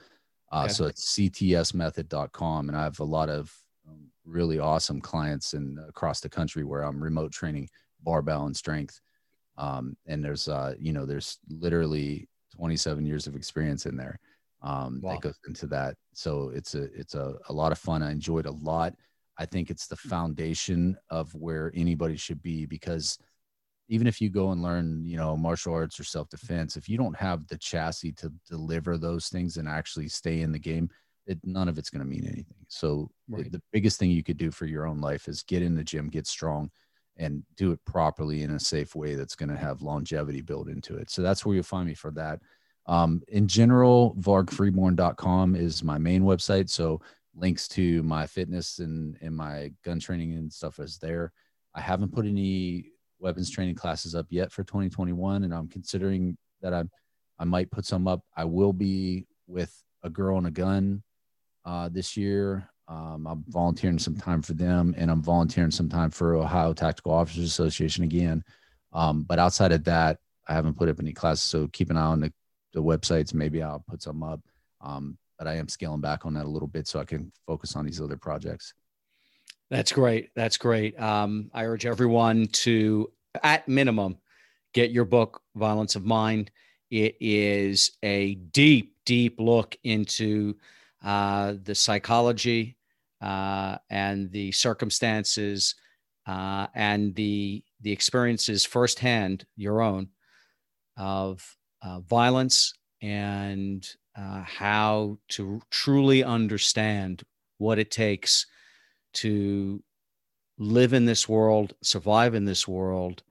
Uh, okay. So it's C T S method dot com. And I have a lot of um, really awesome clients in across the country where I'm remote training barbell and strength. Um, and there's, uh, you know, there's literally twenty-seven years of experience in there. Um, wow. That goes into that. So it's a, it's a, a lot of fun. I enjoyed a lot. I think it's the foundation of where anybody should be, because even if you go and learn, you know, martial arts or self-defense, if you don't have the chassis to deliver those things and actually stay in the game, it, none of it's going to mean anything. So right. the, the biggest thing you could do for your own life is get in the gym, get strong, and do it properly in a safe way that's going to have longevity built into it. So that's where you'll find me for that. Um, in general, varg freeborn dot com is my main website. So links to my fitness and, and my gun training and stuff is there. I haven't put any weapons training classes up yet for twenty twenty-one. And I'm considering that I, I might put some up. I will be with a Girl and a Gun, uh, this year. Um, I'm volunteering some time for them and I'm volunteering some time for Ohio Tactical Officers Association again. Um, but outside of that, I haven't put up any classes. So keep an eye on the the websites. Maybe I'll put some up. Um, but I am scaling back on that a little bit so I can focus on these other projects. That's great. That's great. Um, I urge everyone to, at minimum, get your book, Violence of Mind. It is a deep, deep look into uh, the psychology uh, and the circumstances uh, and the the experiences firsthand, your own, of uh, violence and uh, how to truly understand what it takes to live in this world, survive in this world,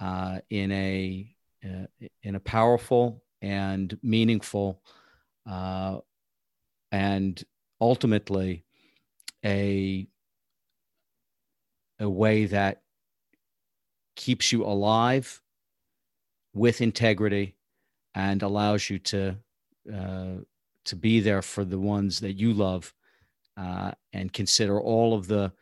uh, in a uh, in a powerful and meaningful, uh, and ultimately a a way that keeps you alive with integrity and allows you to uh, to be there for the ones that you love. Uh, and consider all of the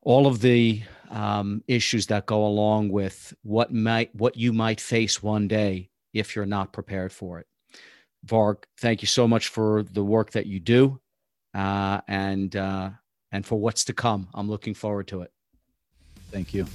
all of the um, issues that go along with what might what you might face one day if you're not prepared for it. Varg, thank you so much for the work that you do, uh, and uh, and for what's to come. I'm looking forward to it. Thank you.